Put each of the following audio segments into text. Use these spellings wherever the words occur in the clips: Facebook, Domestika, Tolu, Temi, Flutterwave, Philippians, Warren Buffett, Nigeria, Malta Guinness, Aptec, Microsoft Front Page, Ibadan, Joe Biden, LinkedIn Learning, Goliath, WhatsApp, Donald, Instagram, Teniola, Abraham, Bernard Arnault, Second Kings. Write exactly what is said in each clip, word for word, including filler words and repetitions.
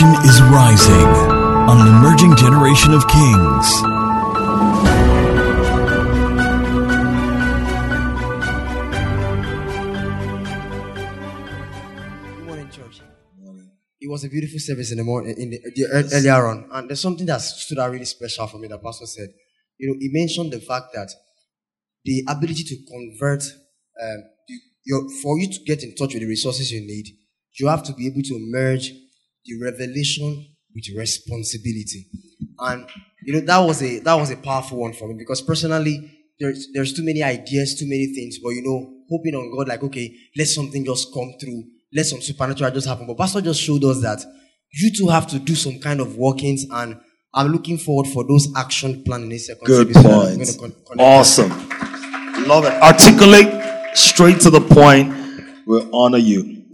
nation is rising on an emerging generation of kings. Good morning, church. Good morning. It was a beautiful service in the morning, in the, the yes. earlier on, and there's something that stood out really special for me. The pastor said, you know, he mentioned the fact that the ability to convert, um, the, your, for you to get in touch with the resources you need, you have to be able to merge the revelation with responsibility. And, you know, that was a that was a powerful one for me, because personally, there's, there's too many ideas, too many things, but, you know, hoping on God, like, okay, let something just come through, let some supernatural just happen. But Pastor just showed us that you two have to do some kind of workings, and I'm looking forward for those action plans in a second. Good point. So con- awesome. That. Love it. Articulate straight to the point. We'll honor you.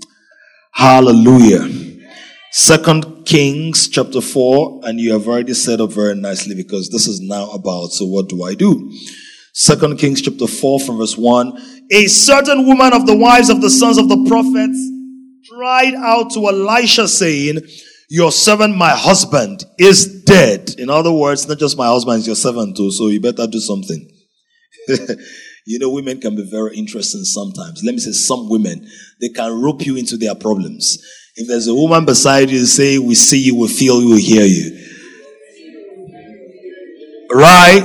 Hallelujah. Second Kings chapter four, and you have already set up very nicely, because this is now about, so what do I do? Second Kings chapter four from verse one. A certain woman of the wives of the sons of the prophets cried out to Elisha, saying, "Your servant, my husband, is dead." In other words, not just my husband, it's your servant too, so you better do something. You know, women can be very interesting sometimes. Let me say, some women, they can rope you into their problems. If there's a woman beside you, say, "We see you, we feel you, we hear you." Right?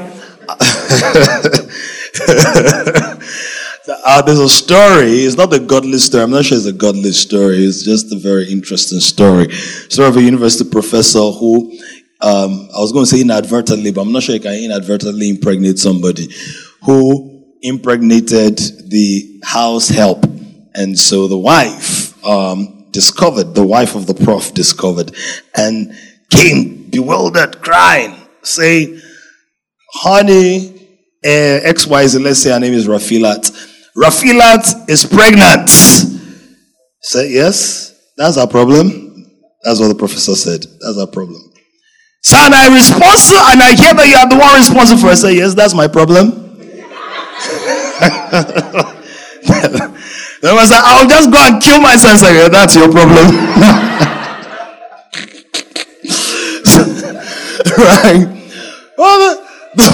Uh, there's a story. It's not a godly story. I'm not sure it's a godly story. It's just a very interesting story. Story of a university professor who, um, I was going to say inadvertently, but I'm not sure you can inadvertently impregnate somebody, who impregnated the house help. And so the wife um, discovered, the wife of the prof discovered, and came bewildered, crying, saying, "Honey, uh, X Y Z, let's say her name is Rafilat. Rafilat is pregnant." Say, "Yes, that's our problem." That's what the professor said. That's our problem. "So, and I responsible, and I hear that you are the one responsible for it." Say, "Yes, that's my problem." They was like, "I'll just go and kill myself." Say, "Yeah, that's your problem." Right? Well, the,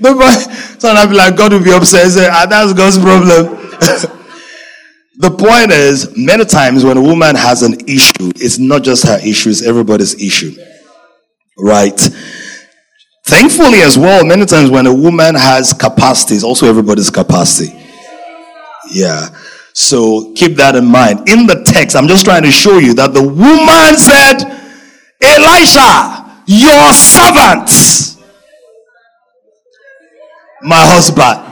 the, the so I'd be like, God will be upset and say, "Ah, that's God's problem." The point is, many times when a woman has an issue, it's not just her issue, it's everybody's issue. Right? Thankfully as well, many times when a woman has capacity, it's also everybody's capacity. Yeah. So keep that in mind. In the text, I'm just trying to show you that the woman said, "Elisha, your servant, my husband."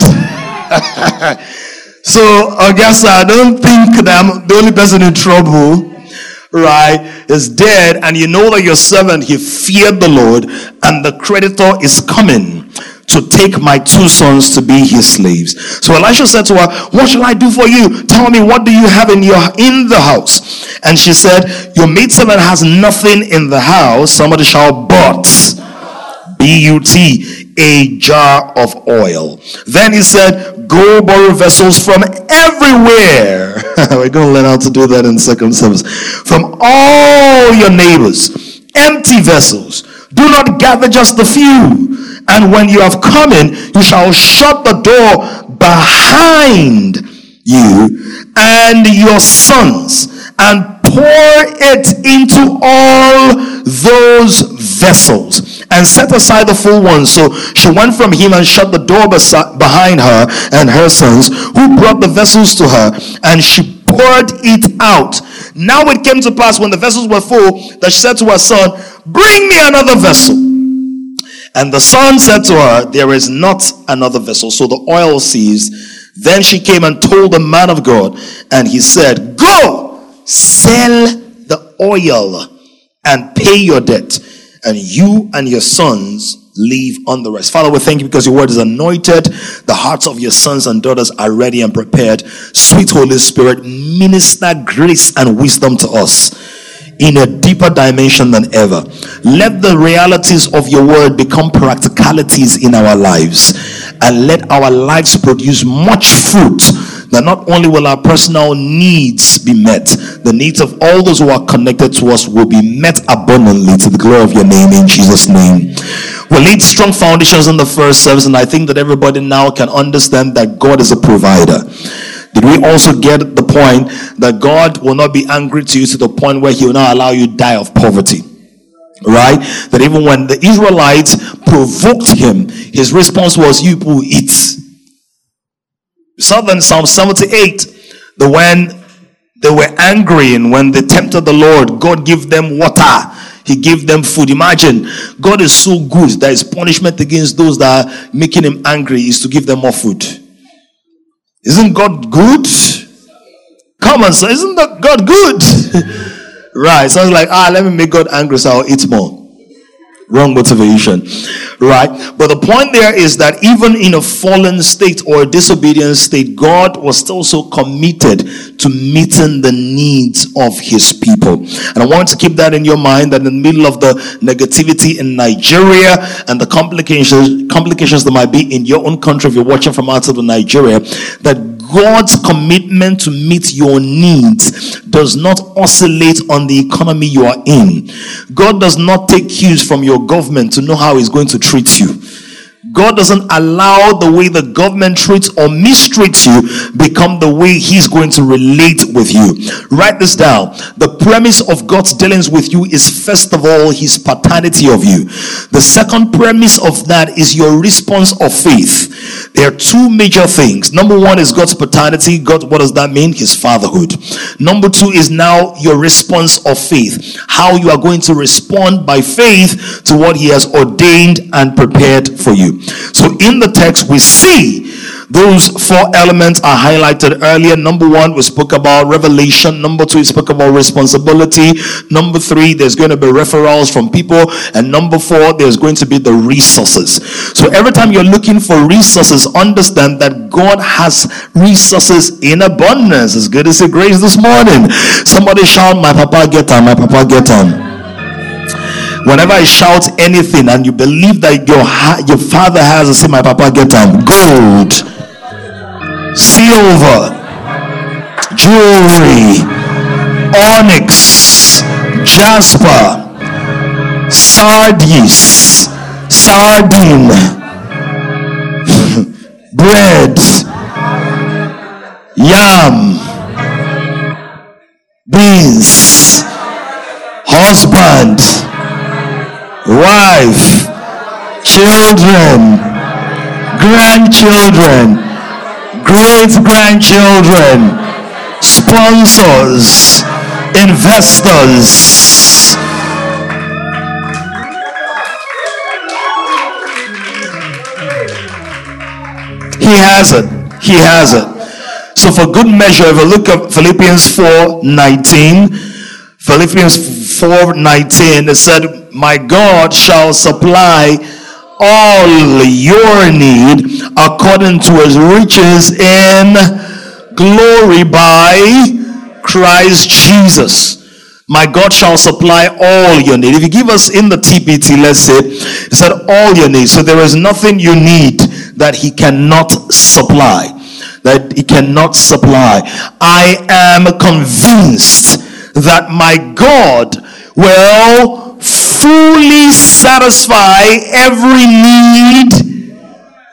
So I guess I don't think that I'm the only person in trouble, right? Is dead, and you know that your servant, he feared the Lord, and the creditor is coming to take my two sons to be his slaves. So Elisha said to her, "What shall I do for you? Tell me, what do you have in your in the house?" And she said, "Your maidservant has nothing in the house." Somebody shout, "But." B U T. A jar of oil. Then he said, "Go borrow vessels from everywhere." We're going to learn how to do that in second service. "From all your neighbors, empty vessels. Do not gather just the few. And when you have come in, you shall shut the door behind you and your sons, and pour it into all those vessels, and set aside the full one." So she went from him and shut the door besi- behind her and her sons, who brought the vessels to her, and she poured it out. Now it came to pass, when the vessels were full, that she said to her son, "Bring me another vessel." And the son said to her, "There is not another vessel." So the oil ceased. Then she came and told the man of God, and he said, "Go, sell the oil and pay your debt, and you and your sons live on the rest." Father, we thank you because your word is anointed. The hearts of your sons and daughters are ready and prepared. Sweet Holy Spirit, minister grace and wisdom to us in a deeper dimension than ever. Let the realities of your word become practicalities in our lives, and let our lives produce much fruit that not only will our personal needs be met, the needs of all those who are connected to us will be met abundantly to the glory of your name, in Jesus' name. We laid strong foundations in the first service, and I think that everybody now can understand that God is a provider. Did we also get the point that God will not be angry to you to the point where he will not allow you to die of poverty? Right? That even when the Israelites provoked him, his response was, you people eat. So then Psalm seventy-eight, that when they were angry and when they tempted the Lord, God gave them water. He gave them food. Imagine, God is so good that his punishment against those that are making him angry is to give them more food. Isn't God good? Come on, so isn't that God good? Right. Sounds like, ah, let me make God angry so I'll eat more. Wrong motivation. Right. But the point there is that even in a fallen state or a disobedient state, God was still so committed to meeting the needs of his people. And I want to keep that in your mind, that in the middle of the negativity in Nigeria and the complications, complications that might be in your own country if you're watching from outside of Nigeria, that God's commitment to meet your needs does not oscillate on the economy you are in. God does not take cues from your government to know how he's going to treat you. God doesn't allow the way the government treats or mistreats you become the way he's going to relate with you. Write this down. The premise of God's dealings with you is, first of all, his paternity of you. The second premise of that is your response of faith. There are two major things. Number one is God's paternity. God, what does that mean? His fatherhood. Number two is now your response of faith. How you are going to respond by faith to what he has ordained and prepared for you. So in the text we see those four elements are highlighted earlier. Number one, we spoke about revelation. Number two, we spoke about responsibility. Number three, there's going to be referrals from people. And number four, there's going to be the resources. So every time you're looking for resources, understand that God has resources in abundance. As good as a grace this morning. Somebody shout, my papa get on, my papa get on. Whenever I shout anything and you believe that your ha- your father has, I say, my papa get them. Gold, silver, jewelry, onyx, jasper, sardis, sardine, bread, yam, beans, husband, wife, children, grandchildren, great-grandchildren, sponsors, investors. He has it. He has it. So for good measure, if you look at Philippians four nineteen, Philippians four nineteen, it said, my God shall supply all your need according to his riches in glory by Christ Jesus. My God shall supply all your need. If you give us in the T P T, let's say, it said all your needs. So there is nothing you need that he cannot supply. That he cannot supply. I am convinced that my God will fully satisfy every need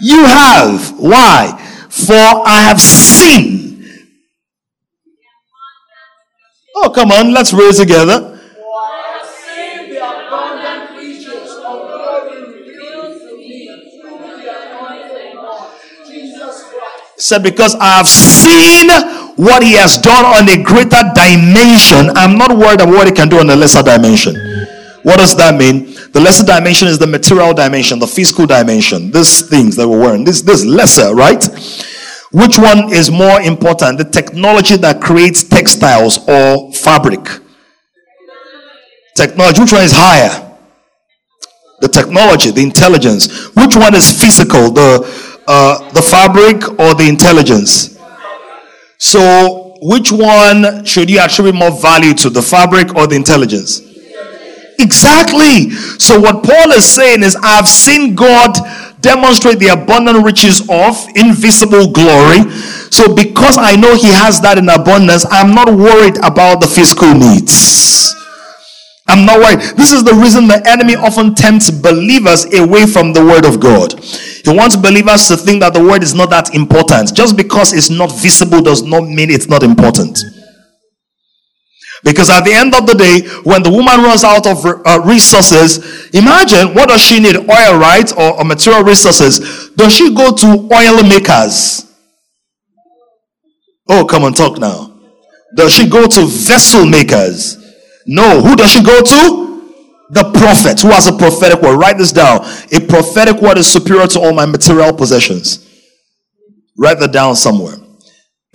you have. Why? For I have seen. Oh, come on, let's raise together. For I have seen the abundant riches of glory revealed to me through the anointing of Jesus Christ. Said, because I have seen what he has done on a greater dimension, I'm not worried about what he can do on a lesser dimension. What does that mean? The lesser dimension is the material dimension, the physical dimension. These things that we're wearing, this this lesser, right? Which one is more important? The technology that creates textiles or fabric? Technology. Which one is higher? The technology, the intelligence. Which one is physical? The uh, the fabric or the intelligence? So, which one should you attribute more value to? The fabric or the intelligence? Exactly. So what Paul is saying is, I've seen God demonstrate the abundant riches of invisible glory. So because I know he has that in abundance, I'm not worried about the physical needs. I'm not worried. This is the reason the enemy often tempts believers away from the word of God. He wants believers to think that the word is not that important. Just because it's not visible does not mean it's not important. Because at the end of the day, when the woman runs out of uh, resources, imagine, what does she need? Oil, right? Or, or material resources. Does she go to oil makers? Oh, come on, talk now. Does she go to vessel makers? No. Who does she go to? The prophet, who has a prophetic word. Write this down. A prophetic word is superior to all my material possessions. Write that down somewhere.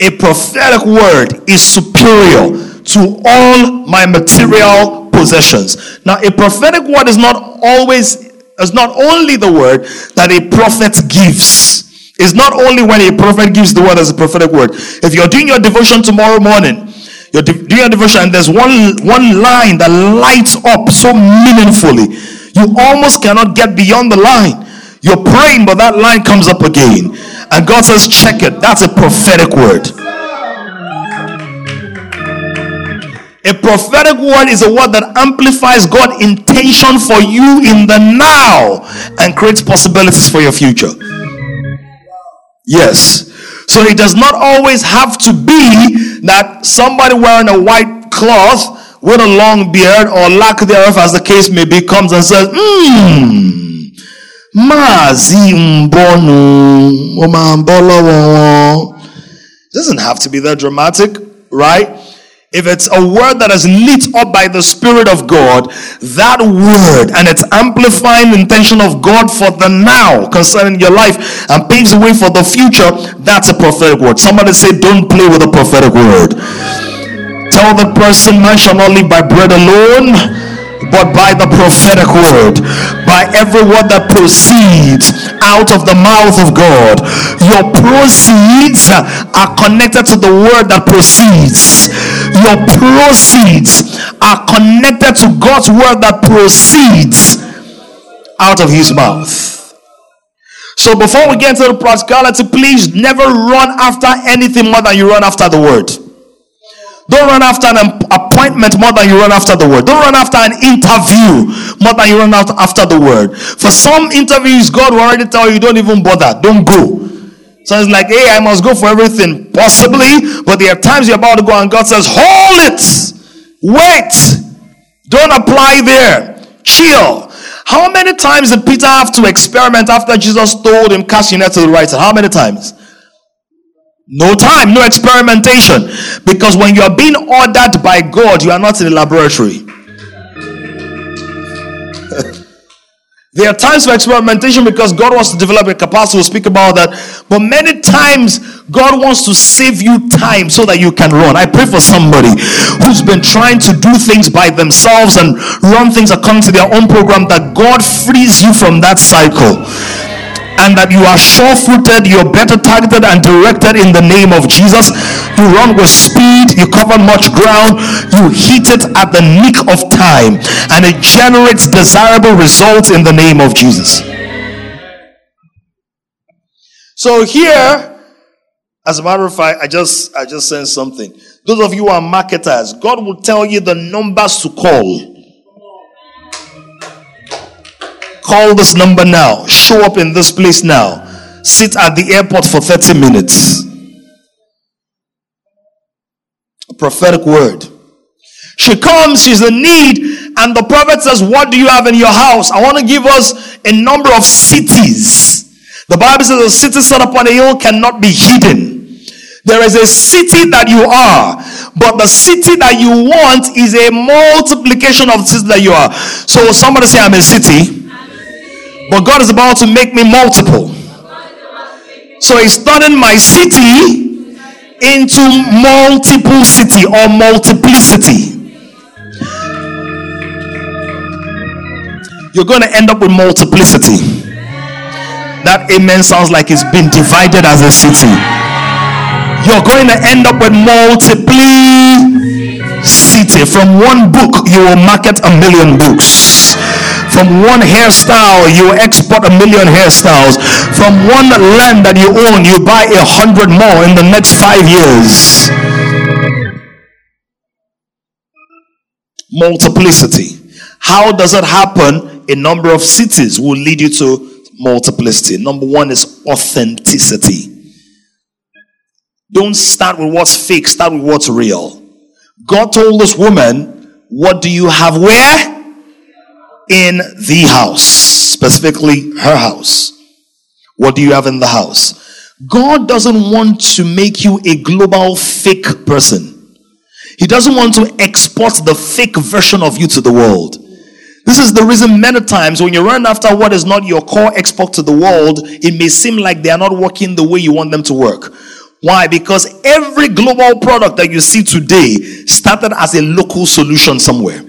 A prophetic word is superior to all my material possessions. Now, a prophetic word is not always, is not only the word that a prophet gives. It's not only when a prophet gives the word as a prophetic word. If you're doing your devotion tomorrow morning, you're doing your devotion and there's one, one line that lights up so meaningfully, you almost cannot get beyond the line. You're praying, but that line comes up again. And God says, check it. That's a prophetic word. A prophetic word is a word that amplifies God's intention for you in the now and creates possibilities for your future. Yes. So it does not always have to be that somebody wearing a white cloth with a long beard or lack thereof, as the case may be, comes and says, Hmm, Mazi Mbonu, Omambolo. It doesn't have to be that dramatic, right? If it's a word that is lit up by the Spirit of God, that word and its amplifying intention of God for the now concerning your life and paves the way for the future, that's a prophetic word. Somebody say, don't play with a prophetic word. Tell the person, man shall not live by bread alone, but by the prophetic word, by every word that proceeds out of the mouth of God. Your proceeds are connected to the word that proceeds. Your proceeds are connected to God's word that proceeds out of his mouth. So before we get into the practicality, please never run after anything more than you run after the word. Don't run after an appointment more than you run after the word. Don't run after an interview more than you run after the word. For some interviews, God will already tell you, don't even bother. Don't go. So it's like, hey, I must go for everything. Possibly, but there are times you're about to go and God says, hold it. Wait. Don't apply there. Chill. How many times did Peter have to experiment after Jesus told him, cast your net to the right side? How many times? No time, no experimentation. Because when you are being ordered by God, you are not in a laboratory. There are times for experimentation because God wants to develop a capacity. We'll speak about that. But many times, God wants to save you time so that you can run. I pray for somebody who's been trying to do things by themselves and run things according to their own program, that God frees you from that cycle. And that you are sure-footed, you're better targeted and directed in the name of Jesus. You run with speed, you cover much ground, you hit it at the nick of time, and it generates desirable results in the name of Jesus. So here, as a matter of fact, I just I just sensed something. Those of you who are marketers, God will tell you the numbers to call. Call this number now. Show up in this place now. Sit at the airport for thirty minutes. A prophetic word. She comes, she's in need, and the prophet says, what do you have in your house? I want to give us a number of cities. The Bible says a city set upon a hill cannot be hidden. There is a city that you are, but the city that you want is a multiplication of the city that you are. So somebody say, I'm a city. But God is about to make me multiple. So he's turning my city into multiple city or multiplicity. You're going to end up with multiplicity. That amen sounds like it's been divided as a city. You're going to end up with multiplicity. From one book, you will market a million books. From one hairstyle, you export a million hairstyles. From one land that you own, you buy a hundred more in the next five years. Multiplicity. How does it happen? A number of cities will lead you to multiplicity. Number one is authenticity. Don't start with what's fake, start with what's real. God told this woman, what do you have where? In the house. Specifically, her house. What do you have in the house? God doesn't want to make you a global fake person. He doesn't want to export the fake version of you to the world. This is the reason many times when you run after what is not your core export to the world, it may seem like they are not working the way you want them to work. Why? Because every global product that you see today started as a local solution somewhere.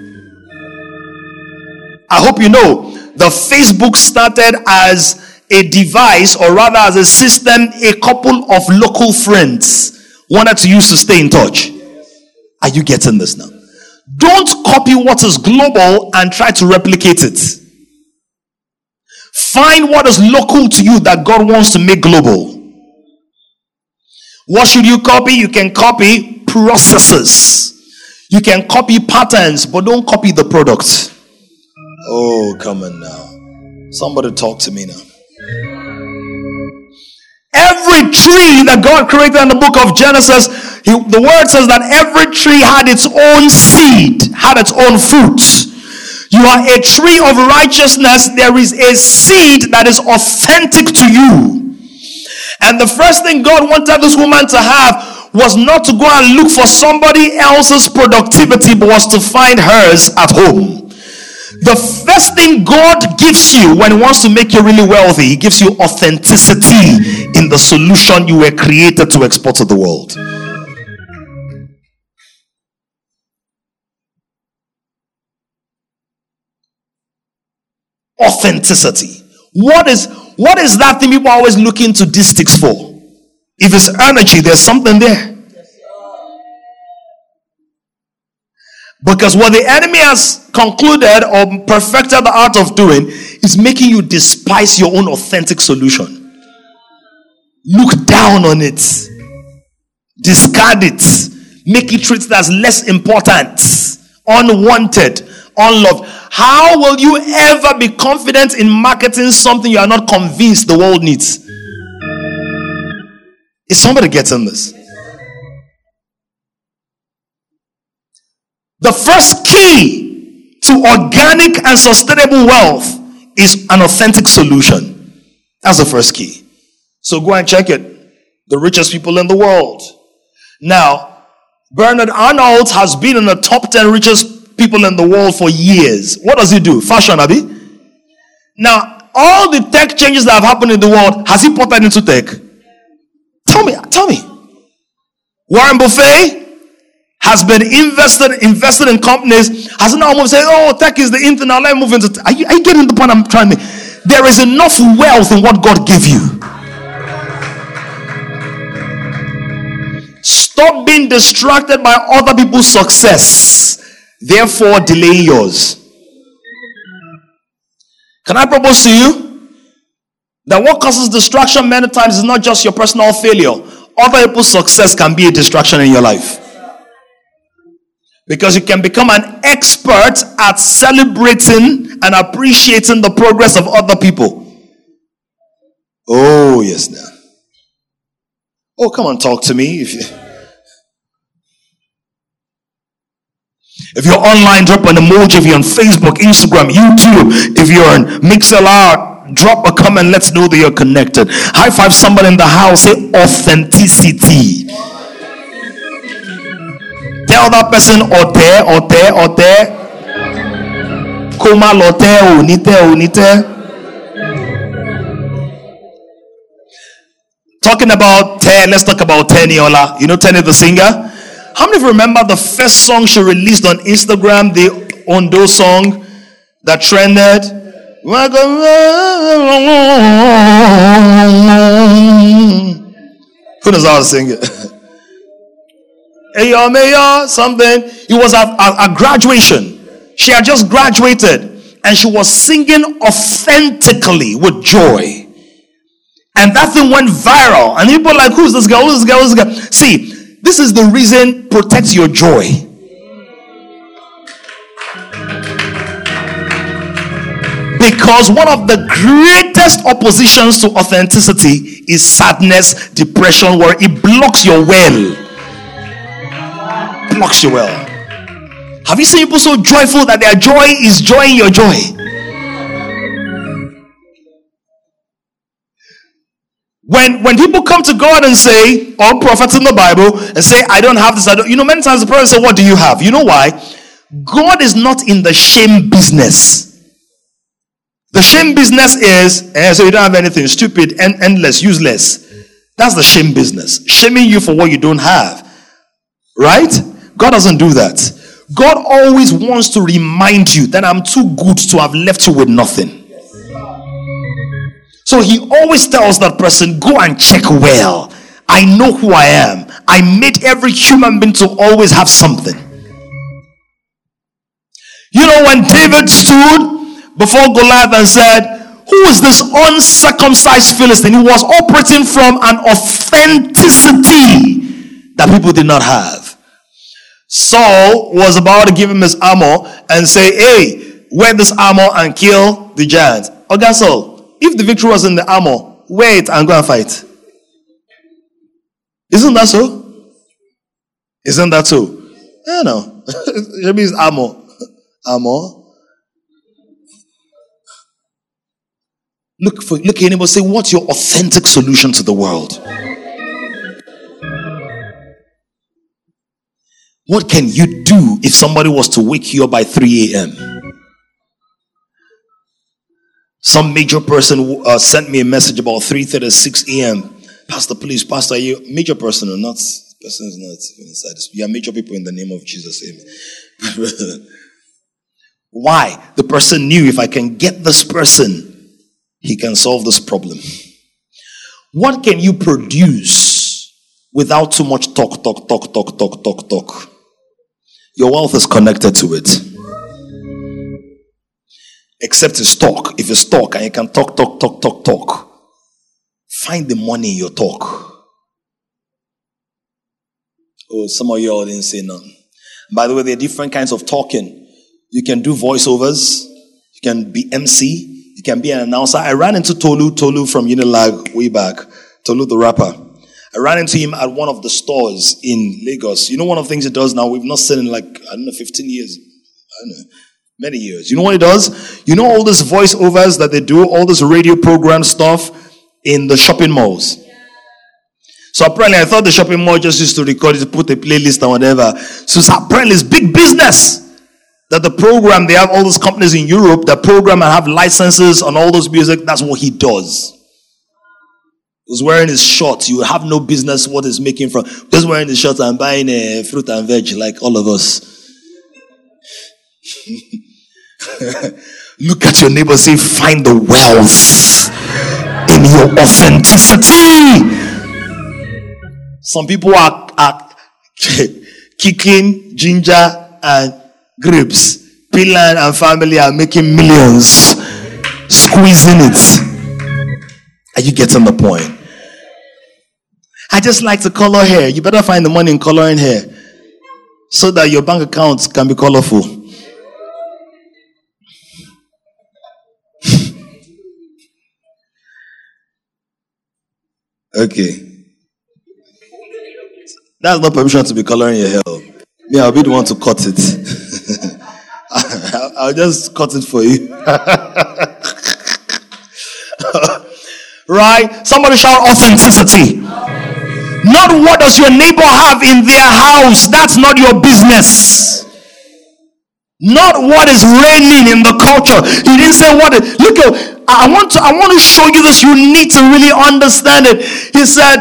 I hope you know, the Facebook started as a device, or rather as a system, a couple of local friends wanted to use to stay in touch. Are you getting this now? Don't copy what is global and try to replicate it. Find what is local to you that God wants to make global. What should you copy? You can copy processes. You can copy patterns, but don't copy the product. Oh, come on now. Somebody talk to me now. Every tree that God created in the book of Genesis, He, the word says that every tree had its own seed, had its own fruit. You are a tree of righteousness. There is a seed that is authentic to you. And the first thing God wanted this woman to have was not to go and look for somebody else's productivity, but was to find hers at home. The first thing God gives you when He wants to make you really wealthy, He gives you authenticity in the solution you were created to export to the world. Authenticity. What is what is that thing people are always looking to these sticks for? If it's energy, there's something there. Because what the enemy has concluded or perfected the art of doing is making you despise your own authentic solution. Look down on it. Discard it. Make it treated as less important, unwanted, unloved. How will you ever be confident in marketing something you are not convinced the world needs? Is somebody getting this? The first key to organic and sustainable wealth is an authentic solution. That's the first key. So go and check it. The richest people in the world. Now, Bernard Arnault has been in the top ten richest people in the world for years. What does he do? Fashion, Abi. Now, all the tech changes that have happened in the world, has he ported into tech? Tell me, tell me. Warren Buffett has been invested invested in companies. Has now moved saying, "Oh, tech is the internet. Let me move into." T-. Are you, are you getting the point I'm trying to make? There is enough wealth in what God gave you. Stop being distracted by other people's success, therefore delay yours. Can I propose to you that what causes distraction many times is not just your personal failure. Other people's success can be a distraction in your life. Because you can become an expert at celebrating and appreciating the progress of other people. Oh, yes, now. Oh, come on, talk to me. If you... If you're online, drop an emoji. If you're on Facebook, Instagram, YouTube, if you're on Mixlr, drop a comment. Let's know that you're connected. High five somebody in the house. Say authenticity. Tell that person, ote, ote, ote. Koma lote, unite, unite. Talking about Te, let's talk about Teniola. You know Teni the singer? How many of you remember the first song she released on Instagram, the Ondo song that trended? Who knows how to sing it? Ayo, mayo, something. It was at, at, at graduation. She had just graduated. and she was singing authentically with joy. And that thing went viral. And people were like, who's this girl? Who's this girl? Who's this girl? See, this is the reason, protect your joy. Because one of the greatest oppositions to authenticity is sadness, depression, where it blocks your well. Blocks your well. Have you seen people so joyful that their joy is joy in your joy? When when people come to God and say, all prophets in the Bible, and say, I don't have this, I don't, you know, many times the prophets say, what do you have? You know why? God is not in the shame business. The shame business is, eh, so you don't have anything, stupid, and endless, useless. That's the shame business. Shaming you for what you don't have. Right? God doesn't do that. God always wants to remind you that I'm too good to have left you with nothing. So he always tells that person, go and check well. I know who I am. I made every human being to always have something. You know, when David stood before Goliath and said, who is this uncircumcised Philistine? He was operating from an authenticity that people did not have. Saul was about to give him his armor and say, hey, wear this armor and kill the giant. Okay, Saul. If the victory was in the armor, wear it and go and fight. Isn't that so? Isn't that so? I don't know. It means armor. Armor. Look for look at anybody, say, what's your authentic solution to the world? What can you do if somebody was to wake you up by three a.m.? Some major person uh, sent me a message about three thirty-six a.m. Pastor, please, Pastor, are you a major person or not? Person is not even inside this. You are major people in the name of Jesus. Amen. Why? The person knew, if I can get this person, he can solve this problem. What can you produce without too much talk, talk, talk, talk, talk, talk, talk? Your wealth is connected to it. Except it's talk. If it's talk and you can talk, talk, talk, talk, talk. Find the money in your talk. Oh, some of you all didn't say none. By the way, there are different kinds of talking. You can do voiceovers. You can be M C. You can be an announcer. I ran into Tolu, Tolu from Unilag way back. Tolu the rapper. I ran into him at one of the stores in Lagos. You know one of the things he does now, we've not seen in like, I don't know, fifteen years. I don't know. Many years. You know what he does? You know all these voiceovers that they do, all this radio program stuff in the shopping malls. Yeah. So apparently, I thought the shopping mall just used to record it, to put a playlist or whatever. So apparently, it's big business that the program, they have all those companies in Europe that program and have licenses on all those music. That's what he does. He's wearing his shorts. You have no business what he's making from. Just wearing his shorts and buying uh, fruit and veg like all of us. Look at your neighbor, say, find the wealth in your authenticity. Some people are, are kicking ginger and grapes. Pilan and family are making millions, squeezing it. Are you getting the point? I just like to color hair. You better find the money in coloring hair so that your bank accounts can be colorful. Okay. That's no permission to be coloring your hair. Me, I'll be the one to cut it. I'll just cut it for you. Right? Somebody shout authenticity. Not what does your neighbor have in their house. That's not your business. Not what is reigning in the culture. He didn't say what it, look at I want to I want to show you this. You need to really understand it. He said,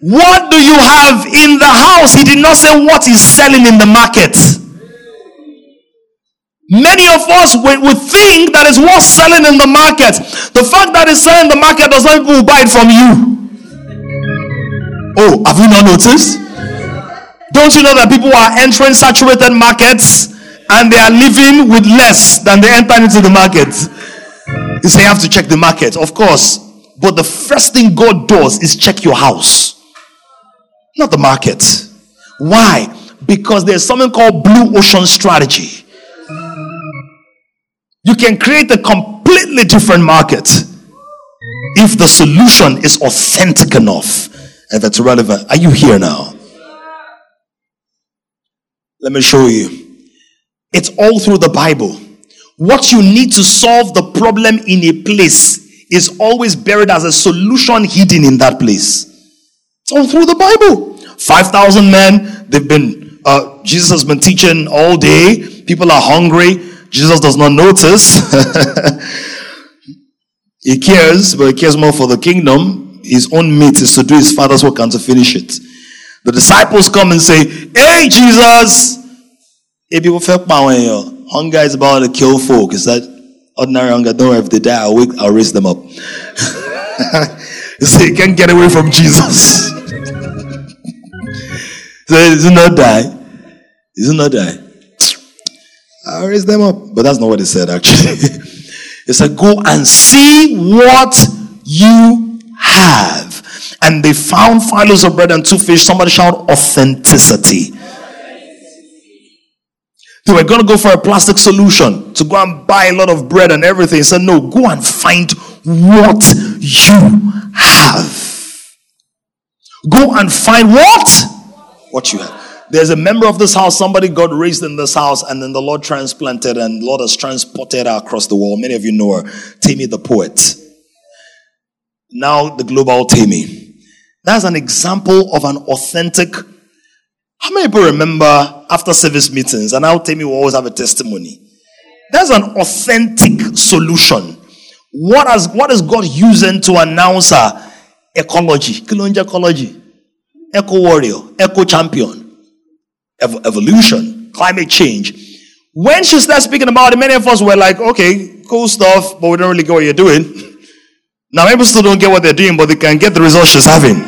what do you have in the house? He did not say what is selling in the market. Many of us would, would think that it's what's selling in the market. The fact that it's selling in the market does not mean people will buy it from you. Oh, have you not noticed? Don't you know that people are entering saturated markets and they are living with less than they entered into the market. You say you have to check the market, of course, but the first thing God does is check your house, not the market. Why? Because there's something called blue ocean strategy. You can create a completely different market if the solution is authentic enough and that's relevant. Are you here now? Let me show you. It's all through the Bible. What you need to solve the problem in a place is always buried as a solution hidden in that place. It's all through the Bible. five thousand men, they've been, uh, Jesus has been teaching all day. People are hungry. Jesus does not notice. He cares, but he cares more for the kingdom. His own meat is to do his father's work and to finish it. The disciples come and say, "Hey, Jesus, if people felt hunger is about to kill folk. Is that ordinary hunger? Don't worry, if they die, I'll, wake, I'll raise them up." You say, you can't get away from Jesus. So he does not die. He does not die. I'll raise them up. But that's not what he said, actually. He said, "Go and see what you have." And they found five loaves of bread and two fish. Somebody shout authenticity. They were going to go for a plastic solution to go and buy a lot of bread and everything. He said, "No, go and find what you have. Go and find what? What you have." There's a member of this house. Somebody got raised in this house, and then the Lord transplanted, and the Lord has transported her across the world. Many of you know her, Temi the poet. Now the global Temi. That's an example of an authentic. How many people remember after service meetings and how Temi will always have a testimony? That's an authentic solution. What has what is God using to announce her? Ecology, Kilonja ecology, eco warrior, eco champion, ev- evolution, climate change. When she started speaking about it, many of us were like, "Okay, cool stuff," but we don't really get what you're doing. Now, people still don't get what they're doing, but they can get the results she's having.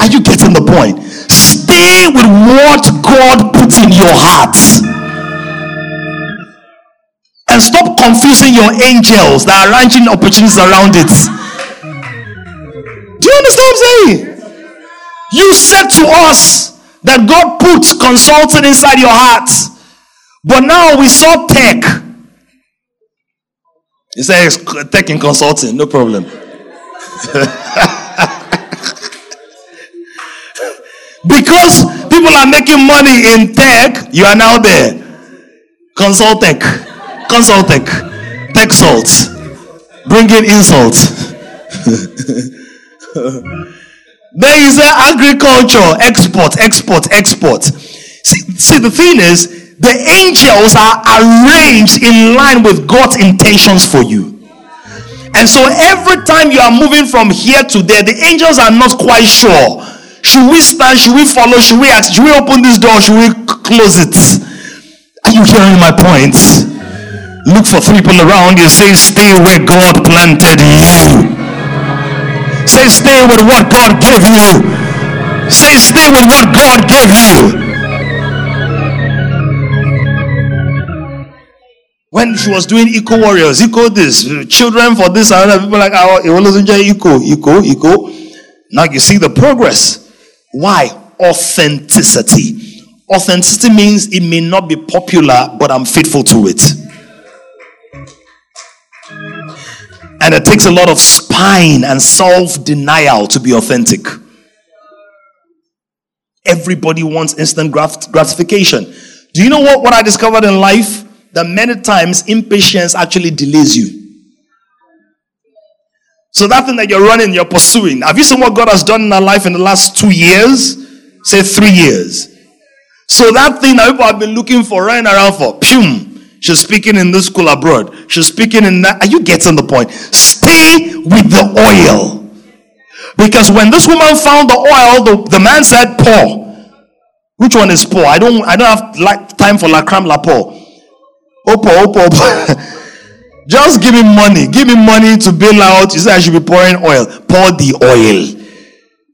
Are you getting the point? Stay with what God puts in your heart. And stop confusing your angels that are arranging opportunities around it. Do you understand what I'm saying? You said to us that God puts consulting inside your heart. But now we saw tech. He says, "Tech and consulting, no problem." Because people are making money in tech, you are now there. Consult tech, consult tech, tech salt, bring in insult. Then he said, "Agriculture, export, export, export." See, see, the thing is, the angels are arranged in line with God's intentions for you. And so every time you are moving from here to there, the angels are not quite sure. Should we stand? Should we follow? Should we act? Should we open this door? Should we close it? Are you hearing my point? Look for three people around you. Say, "Stay where God planted you." Say, "Stay with what God gave you." Say, "Stay with what God gave you." When she was doing eco warriors, eco this, children for this, and other people like, "Oh, it will enjoy eco, eco, eco." Now you see the progress. Why? Authenticity. Authenticity means it may not be popular, but I'm faithful to it. And it takes a lot of spine and self-denial to be authentic. Everybody wants instant gratification. Do you know what, what I discovered in life? That many times impatience actually delays you. So that thing that you're running, you're pursuing. Have you seen what God has done in our life in the last two years? Say three years. So that thing that people have been looking for, running around for, pum, she's speaking in this school abroad. She's speaking in that. Are you getting the point? Stay with the oil. Because when this woman found the oil, the, the man said, "Pour." Which one is pour? I don't, I don't have like, time for la crème, la pour. Opo, opo, opo. Just give me money. Give me money to bail out. You say I should be pouring oil. Pour the oil.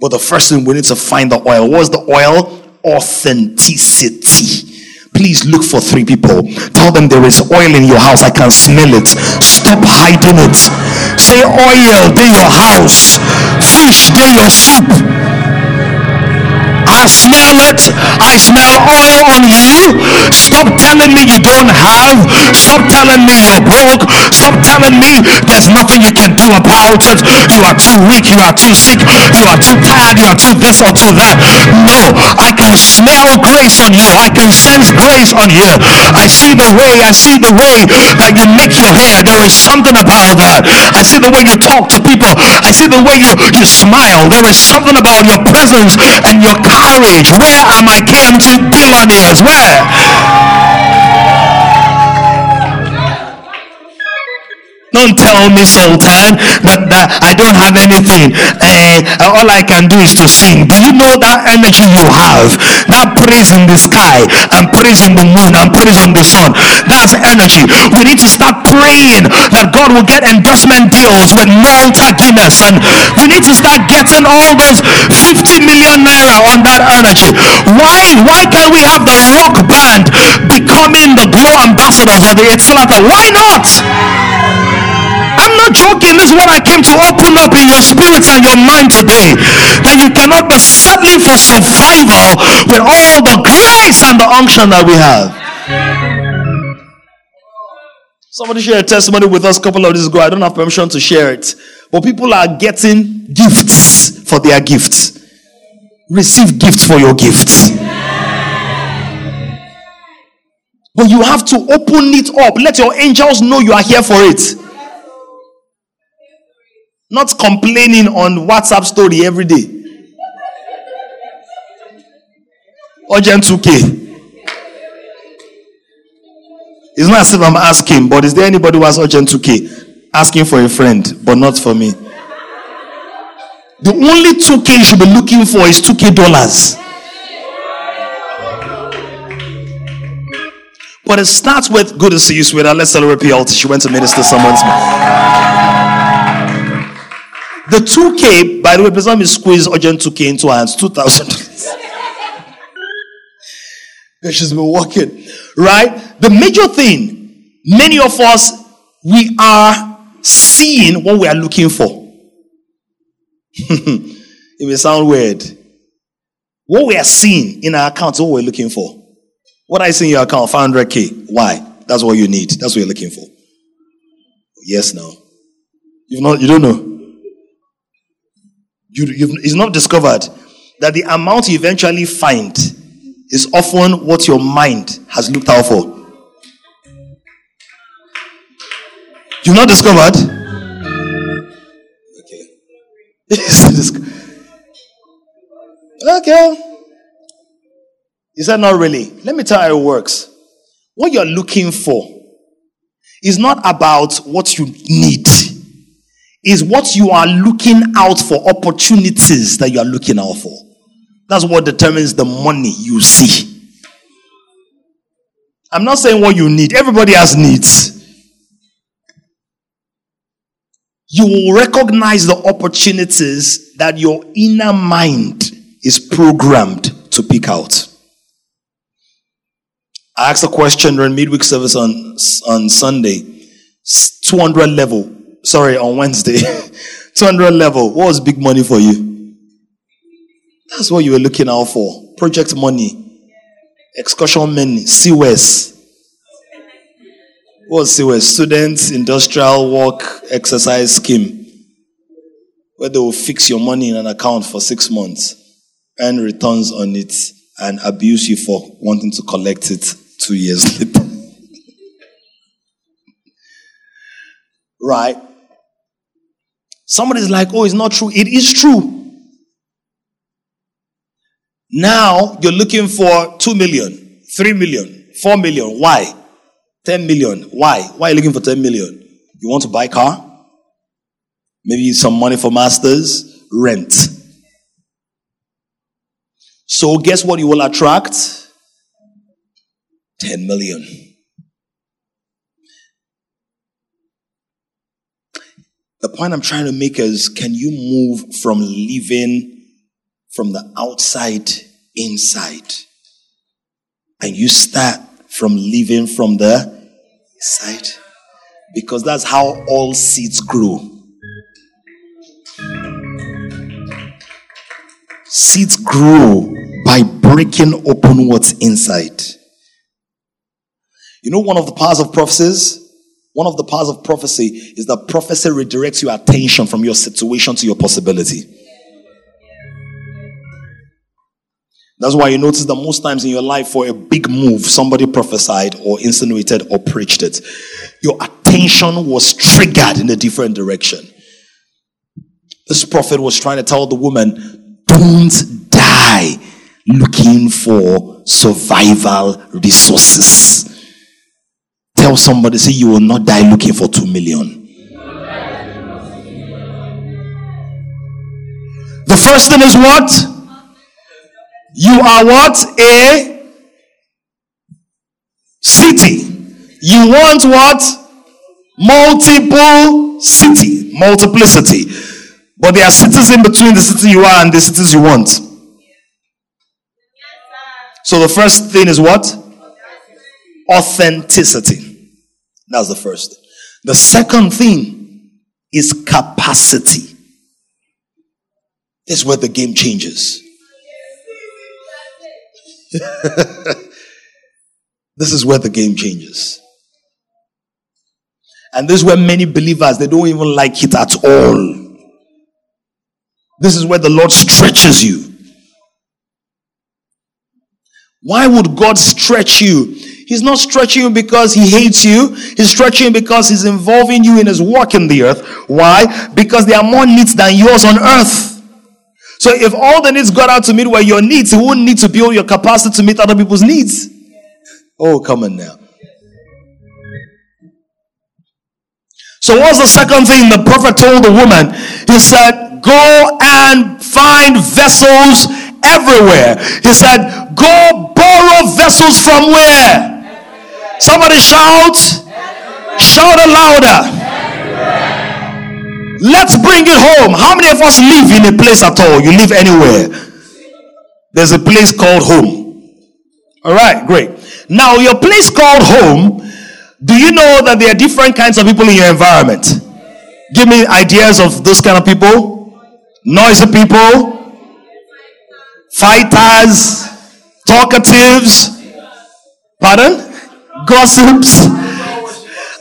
But the first thing we need to find the oil. What's the oil? Authenticity. Please look for three people. Tell them there is oil in your house. I can smell it. Stop hiding it. Say oil, then your house. Fish, then your soup. I smell it. I smell oil on you. Stop telling me you don't have. Stop telling me you're broke. Stop telling me there's nothing you can do about it. You are too weak. You are too sick. You are too tired. You are too this or too that. No, I can smell grace on you. I can sense grace on you. I see the way. I see the way that you make your hair. There is something about that. I see the way you talk to people. I see the way you, you smile. There is something about your presence and your courage. Where am I came to colonies? Where? Don't tell me, Sultan, that, that I don't have anything. Uh, all I can do is to sing. Do you know that energy you have? That praise in the sky, and praise in the moon, and praise on the sun. That's energy. We need to start praying that God will get investment deals with Malta Guinness. And we need to start getting all those fifty million naira on that energy. Why? Why can't we have the rock band becoming the glow ambassadors of the Etalata? Why not? I'm not joking. This is what I came to open up in your spirit and your mind today. That you cannot be settling for survival with all the grace and the unction that we have. Somebody shared a testimony with us a couple of days ago. I don't have permission to share it. But people are getting gifts for their gifts. Receive gifts for your gifts. But you have to open it up. Let your angels know you are here for it. Not complaining on WhatsApp story every day. Urgent two K. It's not as if I'm asking, but is there anybody who has urgent two K? Asking for a friend, but not for me. The only two K you should be looking for is two K dollars. But it starts with, good to see you, sweetheart. Let's celebrate P L T. She went to minister someone's mouth. The two K, by the way, please let me squeeze urgent two K into her hands. two thousand. She's been working, right? The major thing, many of us, we are seeing what we are looking for. It may sound weird. What we are seeing in our account is what we're looking for. What I see in your account, five hundred K. Why? That's what you need. That's what you're looking for. Yes, no. You've not, you don't know. You, you've, it's not discovered that the amount you eventually find is often what your mind has looked out for. You've not discovered? Okay. Okay. Is that not really? Let me tell you how it works. What you're looking for is not about what you need. Is what you are looking out for, opportunities that you are looking out for. That's what determines the money you see. I'm not saying what you need. Everybody has needs. You will recognize the opportunities that your inner mind is programmed to pick out. I asked a question during midweek service on, on Sunday. two hundred level. Sorry, on Wednesday. two hundred level. What was big money for you? That's what you were looking out for. Project money. Excursion money. C W S. What was C W S? Students, Industrial Work, Exercise Scheme. Where they will fix your money in an account for six months. Earn returns on it and abuse you for wanting to collect it two years later. Right? Somebody's like, oh, it's not true. It is true. Now you're looking for two million, three million, four million. Why? ten million. Why? Why are you looking for ten million? You want to buy a car? Maybe some money for masters? Rent. So guess what you will attract? ten million. The point I'm trying to make is, can you move from living from the outside inside? And you start from living from the side, because that's how all seeds grow. Seeds grow by breaking open what's inside. You know, one of the powers of prophecies, one of the powers of prophecy is that prophecy redirects your attention from your situation to your possibility. That's why you notice that most times in your life, for a big move, somebody prophesied or insinuated or preached it. Your attention was triggered in a different direction. This prophet was trying to tell the woman, don't die looking for survival resources. Tell somebody, say, you will not die looking for two million. The first thing is what? You are what? A city. You want what? Multiple city. Multiplicity. But there are cities in between the city you are and the cities you want. So the first thing is what? Authenticity. That's the first. The second thing is capacity. This is where the game changes. This is where the game changes. And this is where many believers, they don't even like it at all. This is where the Lord stretches you. Why would God stretch you? He's not stretching you because he hates you. He's stretching you because he's involving you in his work in the earth. Why? Because there are more needs than yours on earth. So if all the needs got out to meet were your needs, you wouldn't need to build your capacity to meet other people's needs. Oh, come on now. So what's the second thing the prophet told the woman? He said, go and find vessels everywhere. He said, go borrow vessels from where? Everywhere. Somebody shout. Everywhere. Shout it louder. Let's bring it home. How many of us live in a place at all? You live anywhere. There's a place called home. All right, great. Now, your place called home, do you know that there are different kinds of people in your environment? Give me ideas of those kind of people. Noisy people. Fighters. Talkatives. Pardon? Gossips.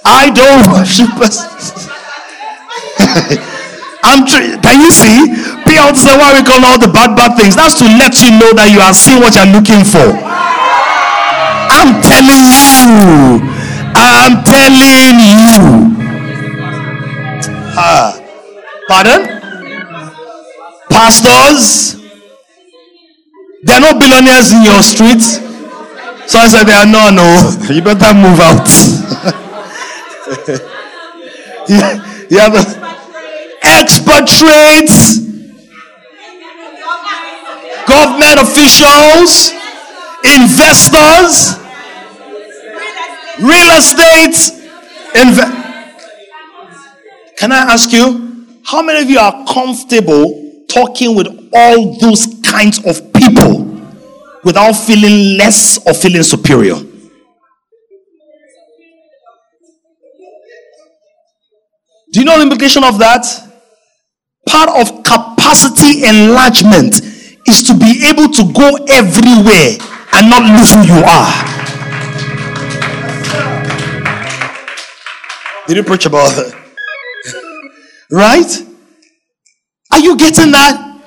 Idol worshippers. I'm tr- can you see? Be out say why we call all the bad bad things. That's to let you know that you are seeing what you're looking for. I'm telling you. I'm telling you. Ah, pardon? Pastors? There are no billionaires in your streets. So I said there are no no. You better move out. Yeah. You have expatriates, government officials, investors, real estate. Inve- Can I ask you, how many of you are comfortable talking with all those kinds of people without feeling less or feeling superior? Do you know the implication of that? Part of capacity enlargement is to be able to go everywhere and not lose who you are. Did you preach about that? Right? Are you getting that?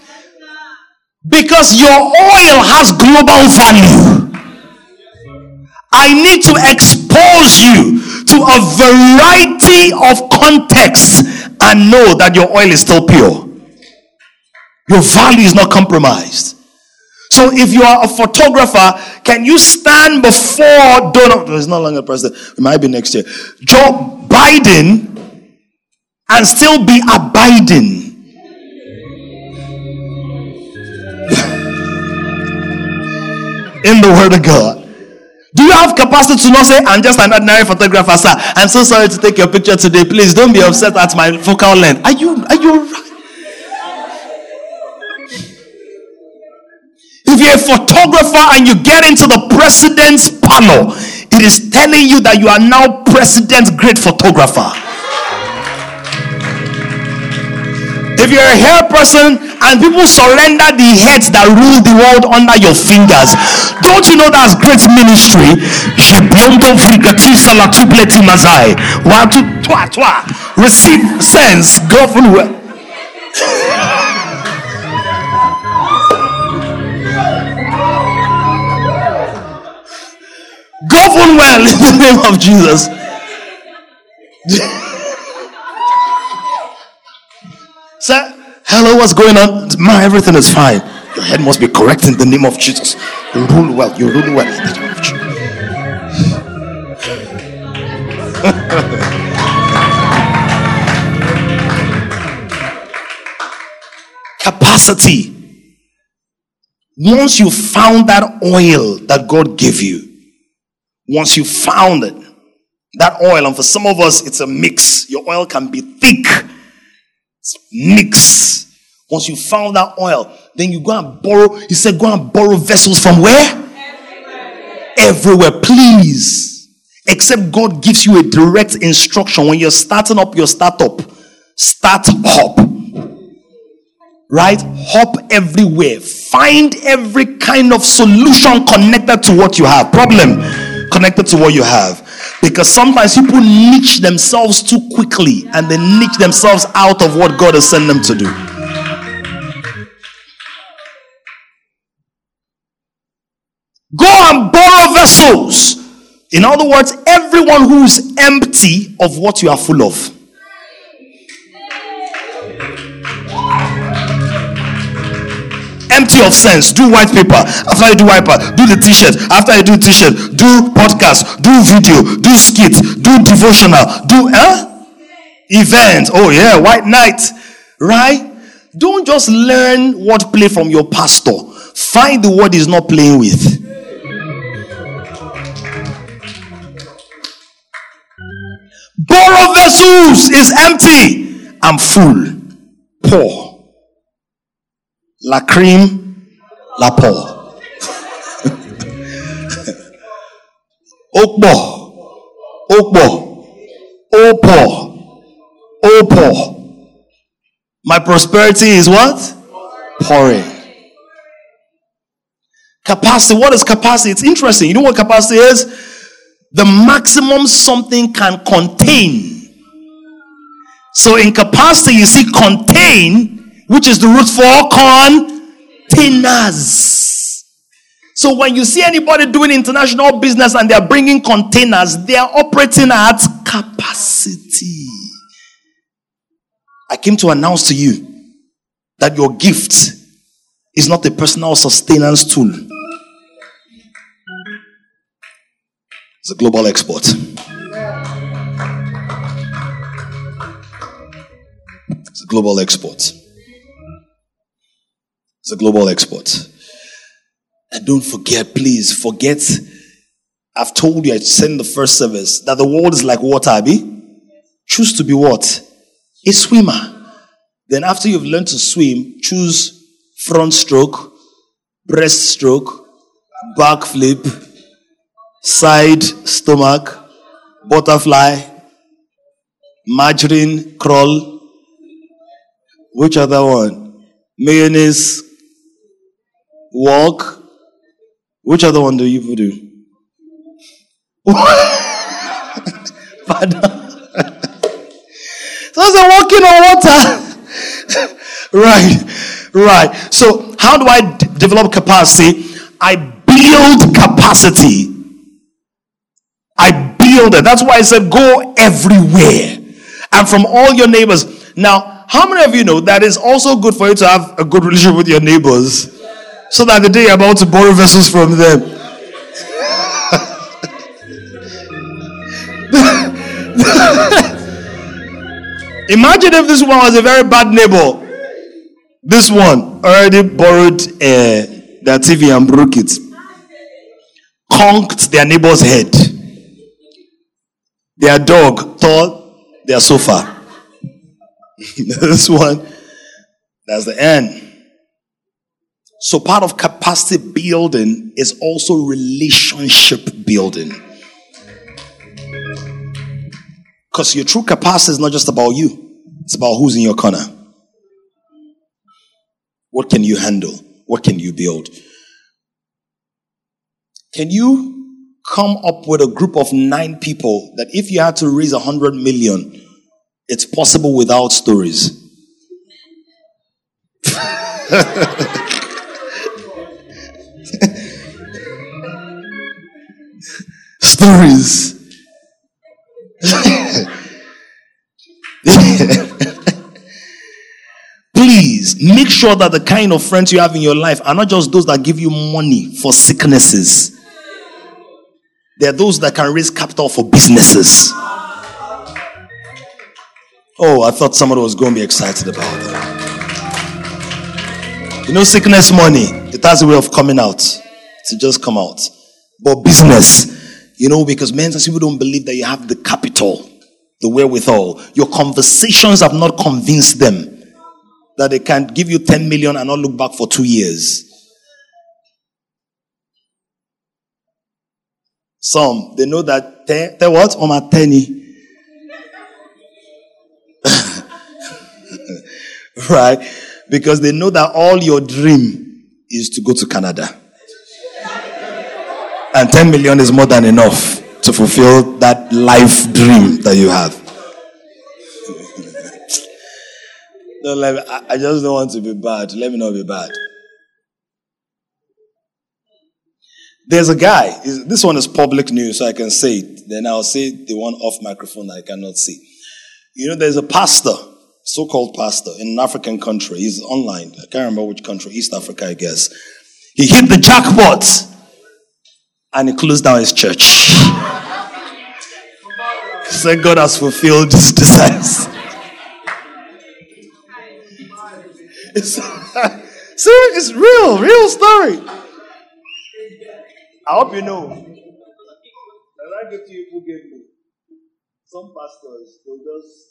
Because your oil has global value. I need to expose you to a variety of contexts and know that your oil is still pure. Your value is not compromised. So if you are a photographer, can you stand before Donald? He's no longer president. It might be next year. Joe Biden and still be abiding. In the word of God. Do you have capacity to not say, I'm just an ordinary photographer, sir? I'm so sorry to take your picture today. Please don't be upset at my focal length. Are you, are you right? If you're a photographer and you get into the president's panel, it is telling you that you are now president grade photographer. If you're a hair person and people surrender the heads that rule the world under your fingers, don't you know that's great ministry? Receive sense, go for well. Govern well in the name of Jesus. Sir, hello, what's going on? My everything is fine. Your head must be correct in the name of Jesus. You rule well, you rule well in the name of Jesus. Capacity. Once you found that oil that God gave you, once you found it, that oil, and for some of us, it's a mix. Your oil can be thick. It's mix. Once you found that oil, then you go and borrow. He said, go and borrow vessels from where? Everywhere. Everywhere, please. Except God gives you a direct instruction. When you're starting up your startup, start up. Right? Hop everywhere. Find every kind of solution connected to what you have. Problem. Connected to what you have, because sometimes people niche themselves too quickly and they niche themselves out of what God has sent them to do. Go and borrow vessels. In other words, everyone who is empty of what you are full of. Empty of sense. Do white paper. After you do white paper, do the t-shirt. After you do t-shirt, do podcast, do video, do skit, do devotional, do eh? event. Oh yeah, white night. Right? Don't just learn wordplay from your pastor. Find the word he's not playing with. Borrow vessels is empty. I'm full. Poor. La crime, la peau. Okbo, okbo, opo, opo. My prosperity is what? Pouring. Capacity. What is capacity? It's interesting. You know what capacity is? The maximum something can contain. So in capacity, you see, contain, which is the root for containers. So when you see anybody doing international business and they are bringing containers, they are operating at capacity. I came to announce to you that your gift is not a personal sustenance tool. It's a global export. It's a global export. It's a global export. And don't forget, please, forget. I've told you, I said in the first service, that the world is like water, Abby. Choose to be what? A swimmer. Then after you've learned to swim, choose front stroke, breast stroke, back flip, side stomach, butterfly, margarine crawl. Which other one? Mayonnaise. Walk. Which other one do you do? Pardon. So it's a walking on water. Right. Right. So how do I d- develop capacity? I build capacity. I build it. That's why I said go everywhere. And from all your neighbors. Now, how many of you know that it's also good for you to have a good relationship with your neighbors? So that the day you're about to borrow vessels from them. Imagine if this one was a very bad neighbor. This one already borrowed uh, their T V and broke it. Conked their neighbor's head. Their dog tore their sofa. This one, that's the end. So part of capacity building is also relationship building. Because your true capacity is not just about you. It's about who's in your corner. What can you handle? What can you build? Can you come up with a group of nine people that if you had to raise a hundred million, it's possible without stories? Stories. Please make sure that the kind of friends you have in your life are not just those that give you money for sicknesses. They're those that can raise capital for businesses. Oh, I thought somebody was going to be excited about that. You know, sickness money, it has a way of coming out. To just come out. But business, you know, because men and people don't believe that you have the capital, the wherewithal. Your conversations have not convinced them that they can give you ten million and not look back for two years. Some, they know that, they, they what? Oma Teni. Right? Because they know that all your dream is to go to Canada. And ten million is more than enough to fulfill that life dream that you have. No, let me, I, I just don't want to be bad. Let me not be bad. There's a guy. This one is public news, so I can say it. Then I'll say the one off microphone I cannot see. You know, there's a pastor, so-called pastor, in an African country. He's online. I can't remember which country. East Africa, I guess. He hit the jackpot, and he closed down his church. Thank God has fulfilled his desires. It's, see, it's real, real story. I hope you know. I like the two people gave me. Some pastors, they'll just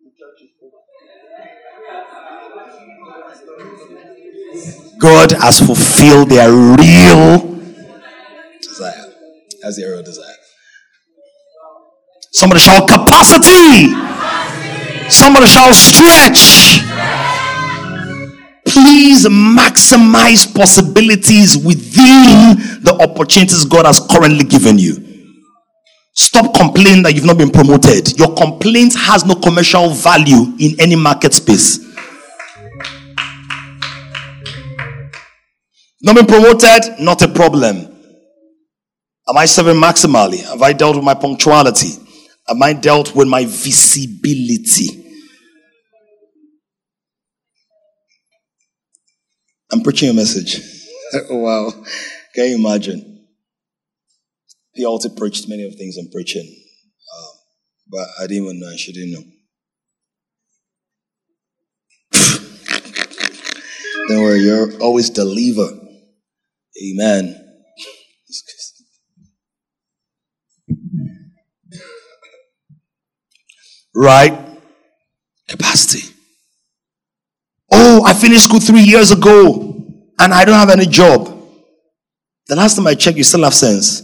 the church is over. God has fulfilled their real desire. As their real desire. Somebody shout capacity. capacity. Somebody shout stretch. Please maximize possibilities within the opportunities God has currently given you. Stop complaining that you've not been promoted. Your complaint has no commercial value in any market space. Not been promoted, not a problem. Am I serving maximally? Have I dealt with my punctuality? Am I dealt with my visibility? I'm preaching a message. Oh, wow. Can you imagine? He also preached many of the things I'm preaching. Uh, but I didn't even know, and she didn't know. Don't worry, you're always deliver. Amen. Right? Capacity. Oh, I finished school three years ago and I don't have any job. The last time I checked, you still have sense.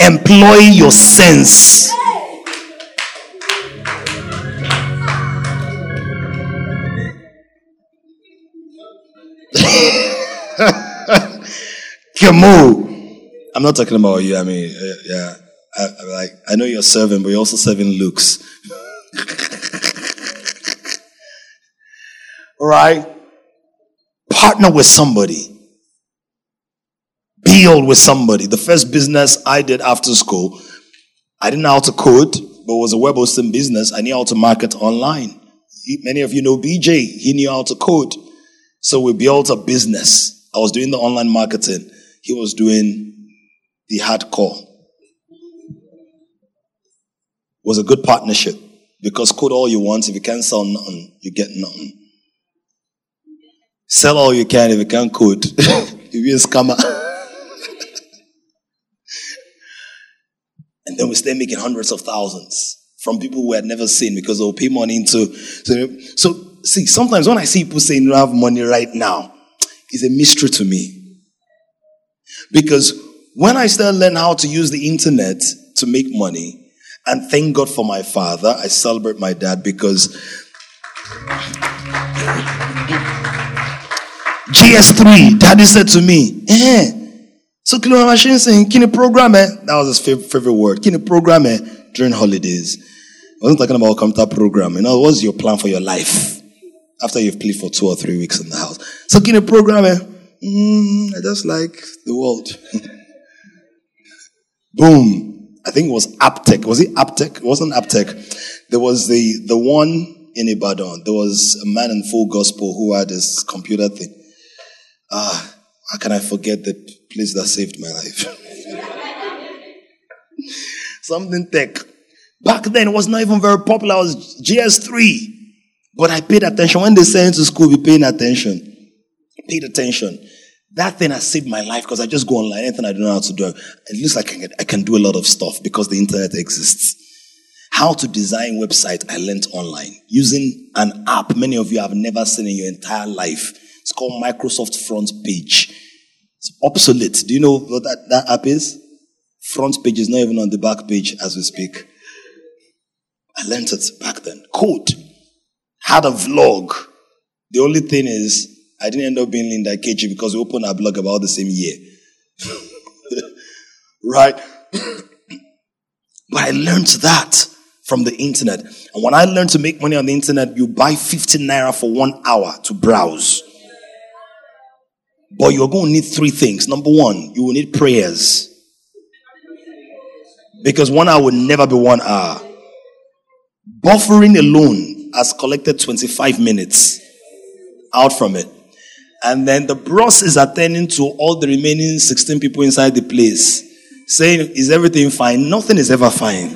Employ your sense. Kemo. I'm not talking about you. I mean, yeah. I, I, I know you're serving, but you're also serving looks. Right? Partner with somebody. Build with somebody. The first business I did after school, I didn't know how to code, but it was a web hosting business. I knew how to market online. Many of you know B J. He knew how to code. So we built a business. I was doing the online marketing. He was doing the hardcore. It was a good partnership because code all you want. If you can't sell nothing, you get nothing. Sell all you can if you can't code. If you're a scammer. And then we start making hundreds of thousands from people we had never seen because they'll pay money into. So, so see, sometimes when I see people saying you don't have money right now, it's a mystery to me. Because when I started learning how to use the internet to make money, and thank God for my father, I celebrate my dad, because G S three, daddy said to me, eh, so kilo machine saying, kini program eh? That was his fav- favorite word, kini program eh? During holidays. I wasn't talking about computer program. You know, what's your plan for your life after you've played for two or three weeks in the house? So kini program eh? Mm, I just like the world. Boom. I think it was Aptec. Was it Aptec? It wasn't Aptec. There was the, the one in Ibadan. There was a man in full gospel who had this computer thing. Ah, how can I forget the place that saved my life? Something tech. Back then, it was not even very popular. It was G S three. But I paid attention. When they sent to school, be paying attention. Paid attention. That thing has saved my life, because I just go online. Anything I don't know how to do, it looks like I can, I can do a lot of stuff because the internet exists. How to design website, I learned online using an app many of you have never seen in your entire life. It's called Microsoft Front Page. It's obsolete. Do you know what that, that app is? Front Page is not even on the back page as we speak. I learned it back then. Code. Had a vlog. The only thing is, I didn't end up being Linda K G because we opened our blog about the same year. Right? But I learned that from the internet. And when I learned to make money on the internet, you buy fifteen naira for one hour to browse. But you're going to need three things. Number one, you will need prayers. Because one hour will never be one hour. Buffering alone has collected twenty-five minutes out from it. And then the bros is attending to all the remaining sixteen people inside the place, saying, is everything fine? Nothing is ever fine.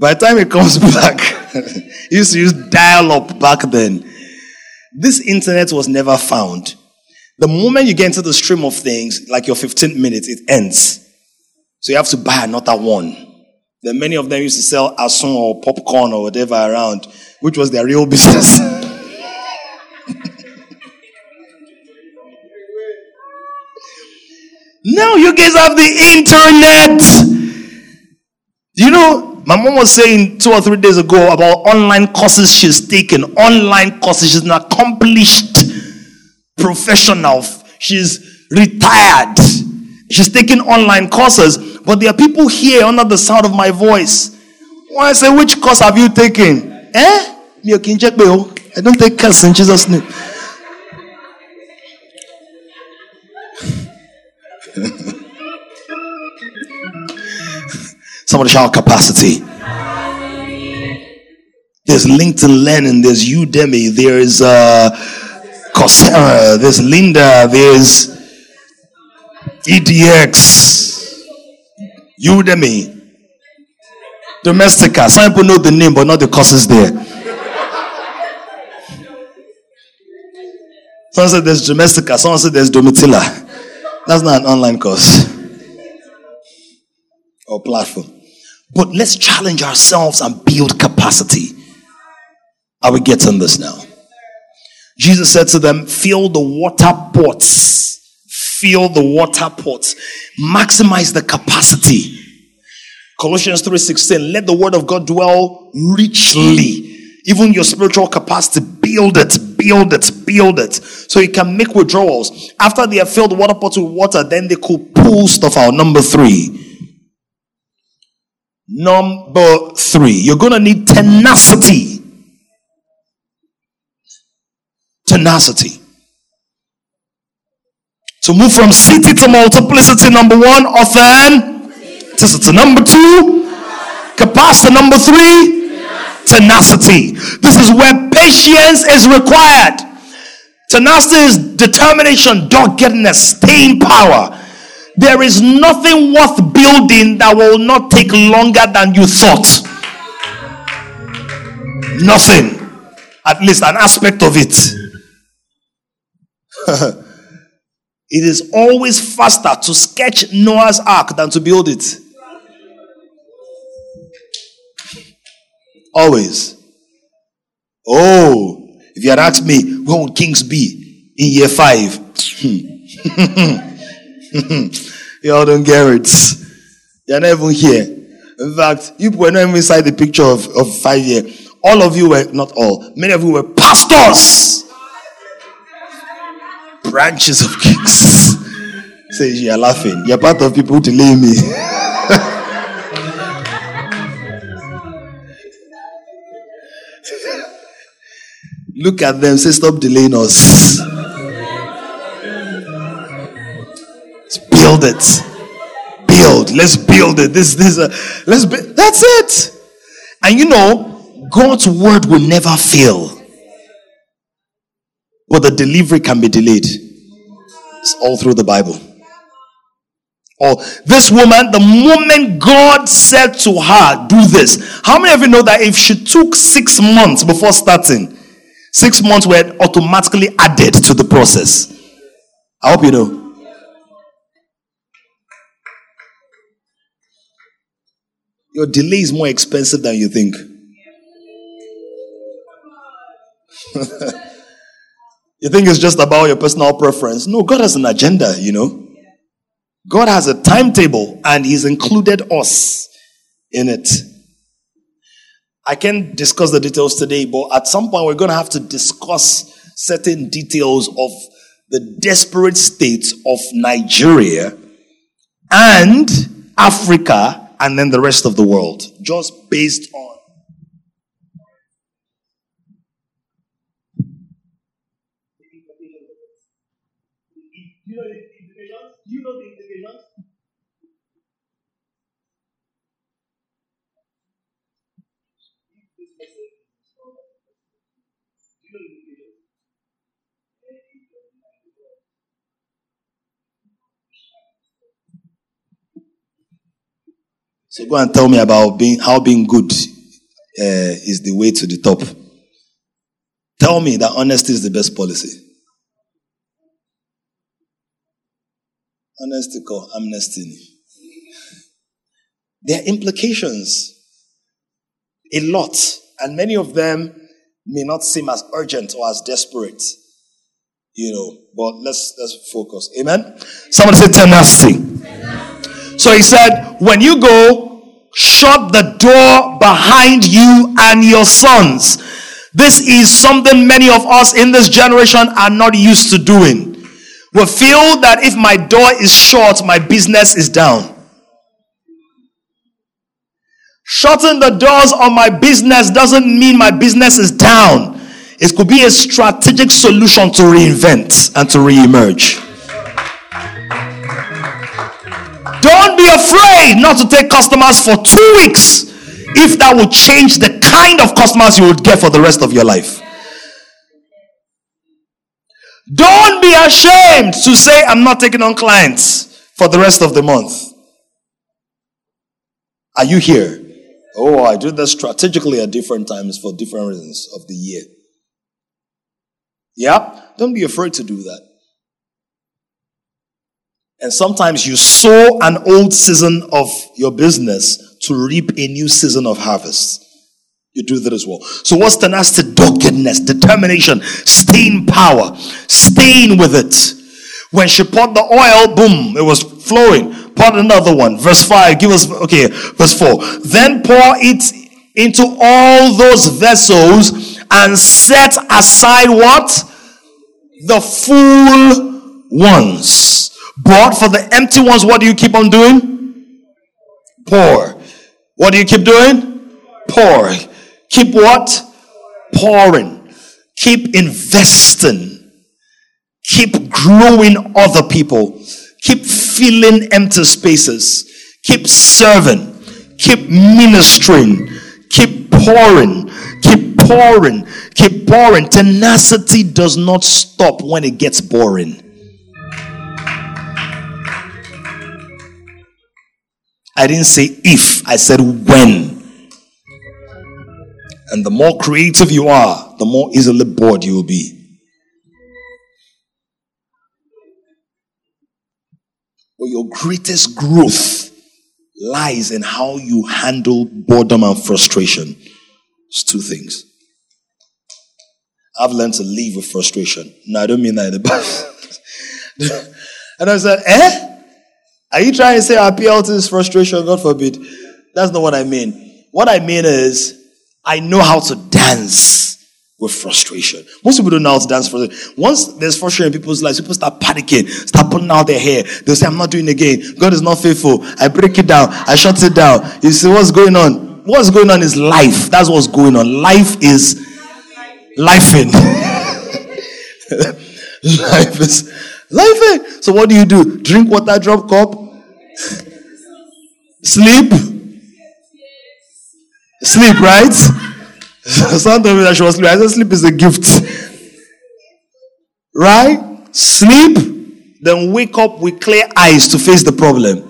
By the time it comes back, you used to use dial-up back then. This internet was never found. The moment you get into the stream of things, like your fifteen minutes, it ends. So you have to buy another one. Then many of them used to sell asun or popcorn or whatever around, which was their real business. Now you guys have the internet. You know, my mom was saying two or three days ago about online courses she's taken. Online courses. She's an accomplished professional. She's retired. She's taking online courses. But there are people here under the sound of my voice. When I say, which course have you taken? Eh? I don't take curse in Jesus' name. Somebody shout capacity. There's LinkedIn Learning, there's Udemy, there's uh, Coursera, there's Linda, there's E D X, Udemy. Domestika. Some people know the name, but not the courses there. Someone said there's Domestika. Someone said there's Domitila. That's not an online course or platform. But let's challenge ourselves and build capacity. Are we getting this now? Jesus said to them, fill the water pots. Fill the water pots. Maximize the capacity. Colossians three sixteen, let the word of God dwell richly. Even your spiritual capacity, build it, build it, build it. So you can make withdrawals. After they have filled the water pot with water, then they could pull stuff out. Number three. Number three. You're going to need tenacity. Tenacity. To move from city to multiplicity, number one, often. Tenacity. Number two, capacity. Number three, tenacity. This is where patience is required. Tenacity is determination, doggedness, staying power. There is nothing worth building that will not take longer than you thought. Nothing. At least an aspect of it. It is always faster to sketch Noah's ark than to build it. Always. Oh, if you had asked me, where would kings be in year five? Y'all don't get it. They're not even here. In fact, you were not even inside the picture of, of five years. All of you were, not all, many of you were pastors. Branches of kings. Says you are laughing. You're part of people who delay me. Look at them, say, stop delaying us. Let's build it. Build. Let's build it. This, this, uh, let's build. That's it. And you know, God's word will never fail. But the delivery can be delayed. It's all through the Bible. Oh, this woman, the moment God said to her, do this. How many of you know that if she took six months before starting, six months were automatically added to the process? I hope you know. Your delay is more expensive than you think. You think it's just about your personal preference. No, God has an agenda, you know. God has a timetable and he's included us in it. I can't discuss the details today, but at some point we're going to have to discuss certain details of the desperate states of Nigeria and Africa and then the rest of the world, just based on. You know the implications? You know the implications? So go and tell me about being how being good uh, is the way to the top. Tell me that honesty is the best policy. Honesty or amnesty. There are implications. A lot. And many of them may not seem as urgent or as desperate. You know, but let's let's focus. Amen? Somebody say tenacity. tenacity. So he said, when you go, shut the door behind you and your sons. This is something many of us in this generation are not used to doing. We feel that if my door is shut, my business is down. Shutting the doors on my business doesn't mean my business is down. It could be a strategic solution to reinvent and to reemerge. Don't be afraid not to take customers for two weeks if that would change the kind of customers you would get for the rest of your life. Don't be ashamed to say, I'm not taking on clients for the rest of the month. Are you here? Oh, I do this strategically at different times for different reasons of the year. Yeah? Don't be afraid to do that. And sometimes you sow an old season of your business to reap a new season of harvest. You do that as well. So what's tenacity? Doggedness, determination, staying power, staying with it. When she poured the oil, boom, it was flowing. Poured another one. Verse five, give us, okay, verse four. Then pour it into all those vessels and set aside what? The full ones. But for the empty ones, what do you keep on doing? Pour. What do you keep doing? Pour. Keep what? Pouring. Keep investing. Keep growing other people. Keep filling empty spaces. Keep serving. Keep ministering. Keep pouring. Keep pouring. Keep pouring. Tenacity does not stop when it gets boring. I didn't say if, I said when. And the more creative you are, the more easily bored you will be. But your greatest growth lies in how you handle boredom and frustration. It's two things. I've learned to live with frustration. Now, I don't mean that in the past. And I said, eh? Are you trying to say I appeal to this frustration? God forbid. That's not what I mean. What I mean is, I know how to dance with frustration. Most people don't know how to dance for frustration. Once there's frustration in people's lives, people start panicking, start pulling out their hair. They'll say, I'm not doing it again. God is not faithful. I break it down. I shut it down. You see, what's going on? What's going on is life. That's what's going on. Life is lifing. Life is lifing. So what do you do? Drink water, drop cup. Sleep. Sleep, right? Someone told me that she was sleeping. I said, sleep is a gift. Right? Sleep, then wake up with clear eyes to face the problem.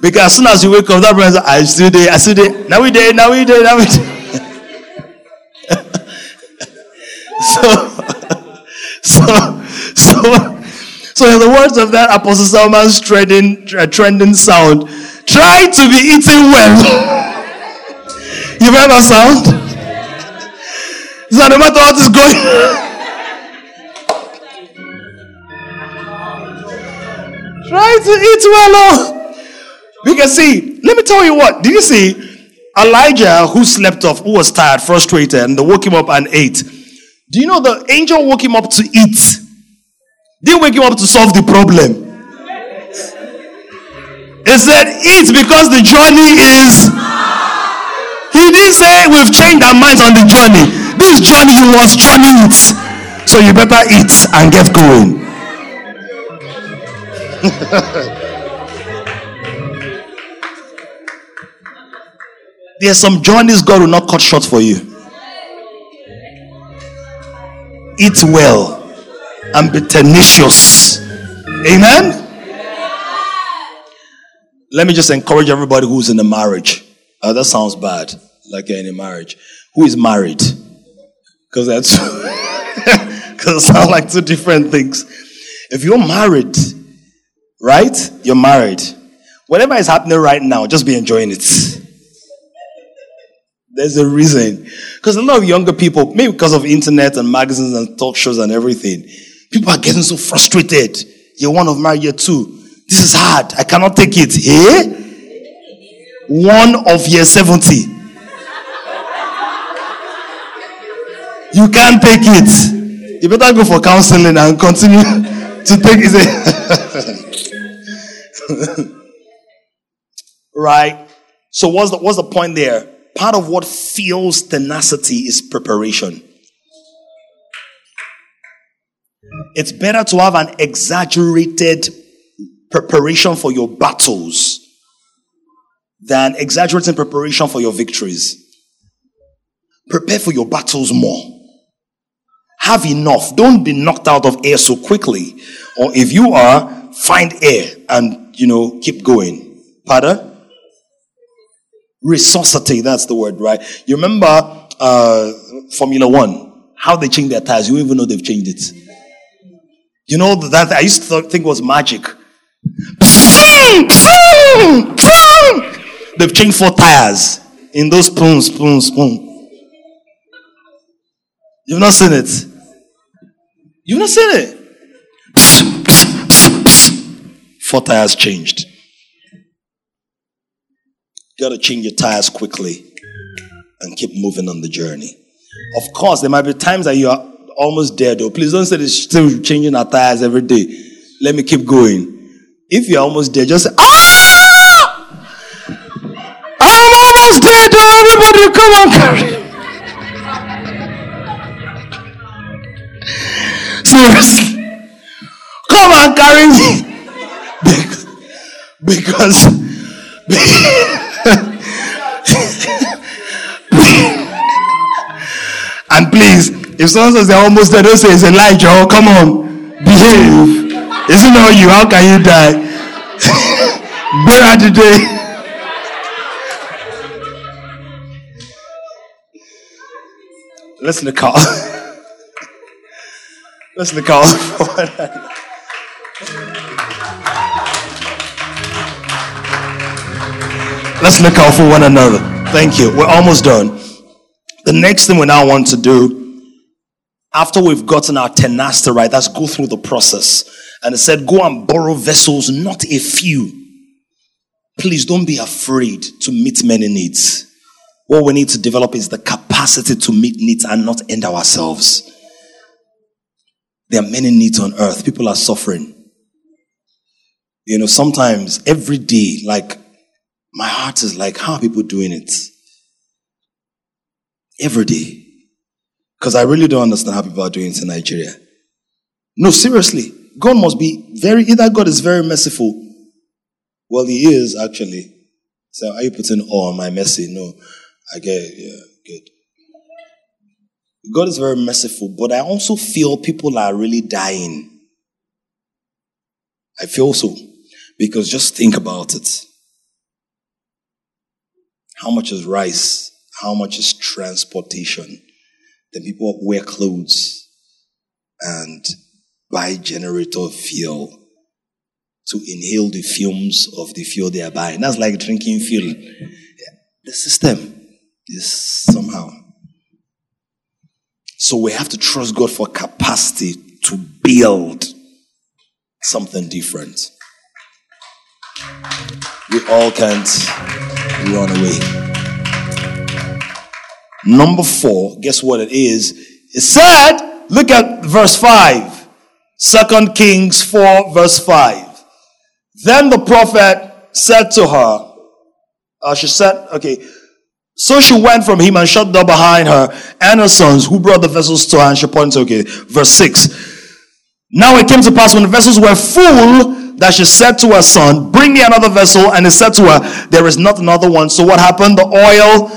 Because as soon as you wake up, that problem is, I still there, I still there. Now we there, now we there, now we there. so, so, so, so in the words of that Apostle Salman's trending, trending sound, try to be eating well. You remember that sound? It's not no matter what is going on. Try to eat well. We can see. Let me tell you what. Did you see Elijah, who slept off, who was tired, frustrated, and they woke him up and ate? Do you know the angel woke him up to eat? They wake him up to solve the problem. It said, eat because the journey is... He didn't say we've changed our minds on the journey. This journey was journey it. So you better eat and get going. There are some journeys God will not cut short for you. Eat well and be tenacious. Amen? Let me just encourage everybody who's in a marriage. Uh, that sounds bad, like you're in a marriage. Who is married? Because that's because it sounds like two different things. If you're married, right? You're married. Whatever is happening right now, just be enjoying it. There's a reason. Because a lot of younger people, maybe because of internet and magazines and talk shows and everything, people are getting so frustrated. Year one of marriage, year two. This is hard. I cannot take it. Eh? One of year seventy. You can't take it. You better go for counseling and continue to take it. Right? So what's the, what's the point there? Part of what fuels tenacity is preparation. It's better to have an exaggerated preparation for your battles than exaggerating preparation for your victories. Prepare for your battles more. Have enough. Don't be knocked out of air so quickly. Or if you are, find air and, you know, keep going. Pardon? Resuscitate, that's the word, right? You remember uh, Formula One, how they changed their tires. You don't even know they've changed it. You know, that I used to think was magic. They've changed four tires in those spoon, spoon, spoon. You've not seen it. You've not seen it. Four tires changed. You gotta change your tires quickly and keep moving on the journey. Of course, there might be times that you are almost there, though. Please don't say that still changing our tires every day. Let me keep going. If you're almost there, just say, ah! Come on, carry. Seriously. Come on, carry me. Because, because and please, if someone says they're almost there, don't say it's Elijah. Oh, come on, behave. Isn't it all you? How can you die? Better today. Let's look out. Let's look out. Let's look out for one another. Thank you. We're almost done. The next thing we now want to do, after we've gotten our tenacity right, let's go through the process. And it said, go and borrow vessels, not a few. Please don't be afraid to meet many needs. What we need to develop is the capacity to meet needs and not end ourselves. There are many needs on earth. People are suffering. You know, sometimes every day, like, my heart is like, how are people doing it? Every day. Because I really don't understand how people are doing it in Nigeria. No, seriously. God must be very, either God is very merciful. Well, he is, actually. So, are you putting awe on my mercy? No. I get it. Yeah, good. God is very merciful, but I also feel people are really dying. I feel so. Because just think about it. How much is rice? How much is transportation? Then people wear clothes and buy generator fuel to inhale the fumes of the fuel they are buying. That's like drinking fuel. The system is somehow. So we have to trust God for capacity to build something different. We all can't run away. Number four, guess what it is? It said, look at verse five. Second Kings four, verse five. Then the prophet said to her, uh, she said, okay, so she went from him and shut the door behind her and her sons who brought the vessels to her, and she pointed, okay, verse six. Now it came to pass when the vessels were full that she said to her son, bring me another vessel. And he said to her, there is not another one. So what happened? The oil.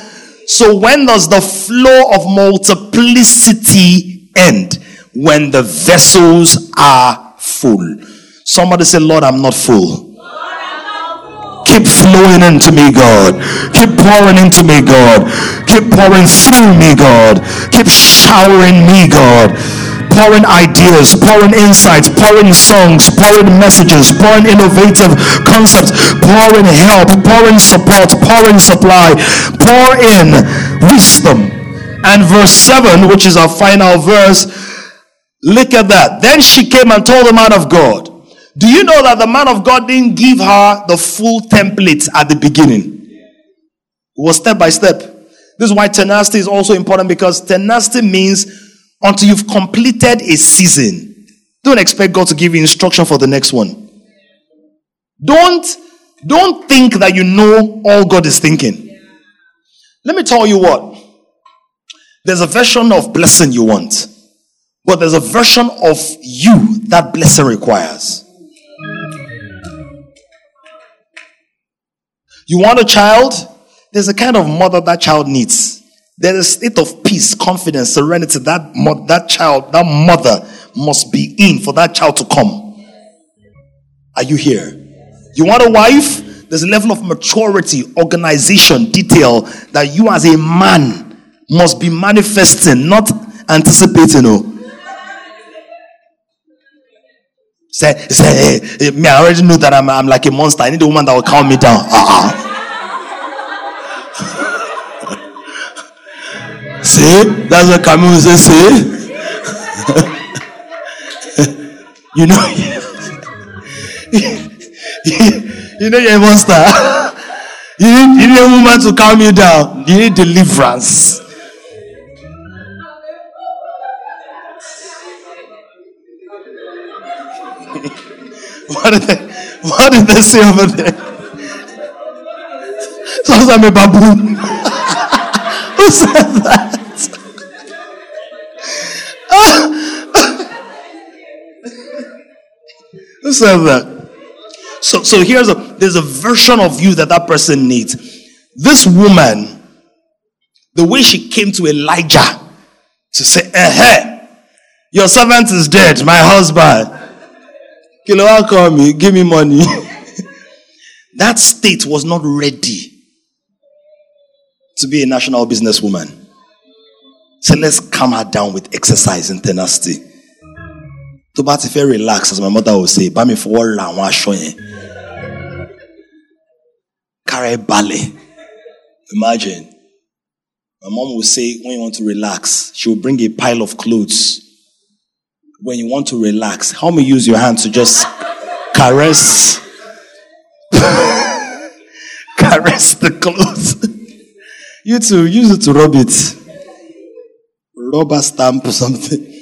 So when does the flow of multiplicity end? When the vessels are full. Somebody say, Lord, I'm not full. Keep flowing into me, God. Keep pouring into me, God. Keep pouring through me, God. Keep showering me, God. Pouring ideas, pouring insights, pouring songs, pouring messages, pouring innovative concepts, pouring help, pouring support, pouring supply, pour in wisdom. And verse seven, which is our final verse, look at that. Then she came and told the man of God. Do you know that the man of God didn't give her the full template at the beginning? It was step by step. This is why tenacity is also important, because tenacity means until you've completed a season, don't expect God to give you instruction for the next one. Don't, don't think that you know all God is thinking. Let me tell you what. There's a version of blessing you want, but there's a version of you that blessing requires. You want a child? There's a kind of mother that child needs. There's a state of peace, confidence, serenity that mo- that child, that mother must be in for that child to come. Are you here? You want a wife? There's a level of maturity, organization, detail that you as a man must be manifesting, not anticipating. Oh. Say, say, hey, me, I already knew that I'm, I'm like a monster. I need a woman that will calm me down. Uh-uh. See? That's what Camus says, see? You know, you know you're a monster. You need, you need a woman to calm you down. You need deliverance. What did they, what did they say over there? Sounds like a baboon. Who said that? Who said that? So, so here's a, there's a version of you that that person needs. This woman, the way she came to Elijah to say, eh, hey, your servant is dead, my husband. Kilowa, call me, give me money. That state was not ready to be a national businesswoman. So let's calm her down with exercise and tenacity. To ba ti fẹ́ relax, as my mother would say, bá mi fọwọ́ ra àwọn aṣọ yẹn. Kare balẹ̀. Imagine. My mom would say, when you want to relax, she will bring a pile of clothes when you want to relax, how many use your hand to just caress, caress the clothes? You too, use it to rub it. Rubber stamp or something.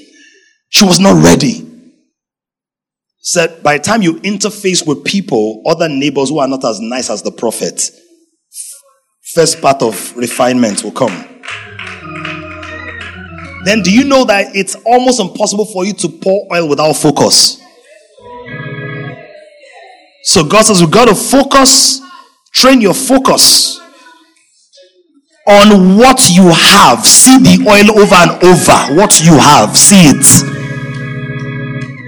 She was not ready. Said, by the time you interface with people, other neighbors who are not as nice as the prophet, first part of refinement will come. Then do you know that it's almost impossible for you to pour oil without focus? So God says, we've got to focus, train your focus on what you have. See the oil over and over. What you have, see it.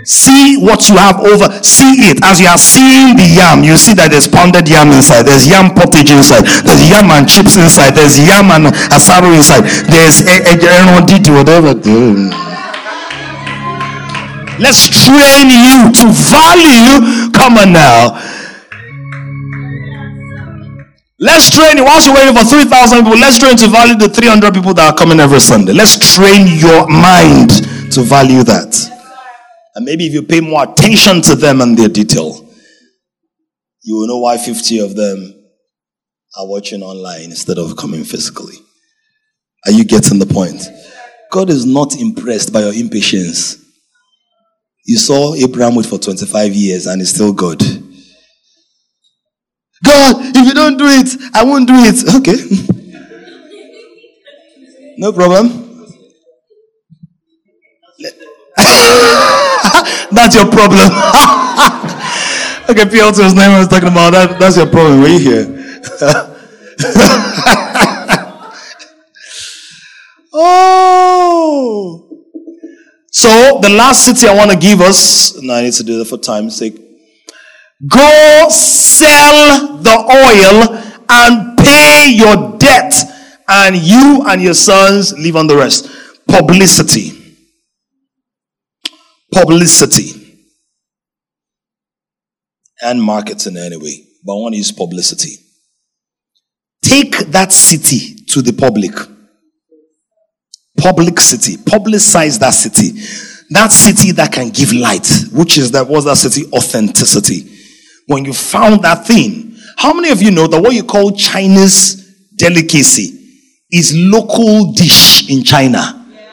See what you have over. See it. As you are seeing the yam, you see that there's pounded yam inside. There's yam pottage inside. There's yam and chips inside. There's yam and asaro inside. There's whatever. Let's train you to value. Come on now. Let's train you. Whilst you're waiting for three thousand people, let's train to value the three hundred people that are coming every Sunday. Let's train your mind to value that. And maybe if you pay more attention to them and their detail, you will know why fifty of them are watching online instead of coming physically. Are you getting the point? God is not impressed by your impatience. You saw Abraham wait for twenty-five years and he's still God. God, if you don't do it, I won't do it. Okay. No problem. That's your problem. Okay, P L two's name I was talking about. That, that's your problem. Were you here? Oh. So, the last city I want to give us, and I need to do that for time's sake. Go sell the oil and pay your debt, and you and your sons live on the rest. Publicity. Publicity. And marketing anyway. But I want to use publicity. Take that city to the public. Public city. Publicize that city. That city that can give light. Which is that, what's that city? Authenticity. When you found that thing, how many of you know that what you call Chinese delicacy is local dish in China? Yeah.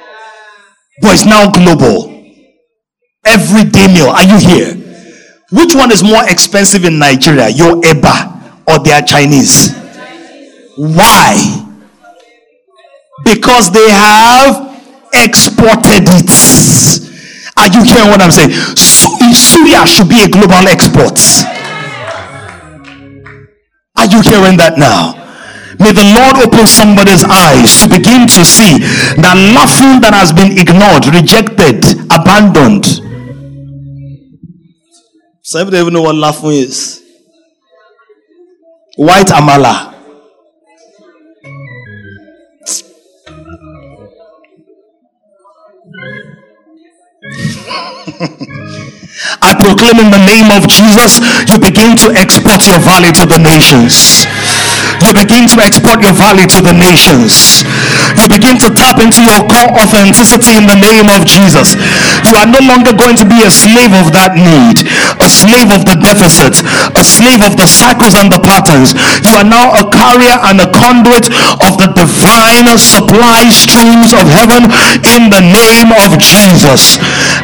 But it's now global. Everyday meal. Are you here? Which one is more expensive in Nigeria? Your Eba or their Chinese? Why? Because they have exported it. Are you hearing what I'm saying? Suya should be a global export. Are you hearing that now? May the Lord open somebody's eyes to begin to see that nothing that has been ignored, rejected, abandoned. Some people don't even know what laughing is. White amala. I proclaim in the name of Jesus, you begin to export your value to the nations. You begin to export your value to the nations. You begin to tap into your core authenticity in the name of Jesus. You are no longer going to be a slave of that need, a slave of the deficit, a slave of the cycles and the patterns. You are now a carrier and a conduit of the divine supply streams of heaven in the name of Jesus.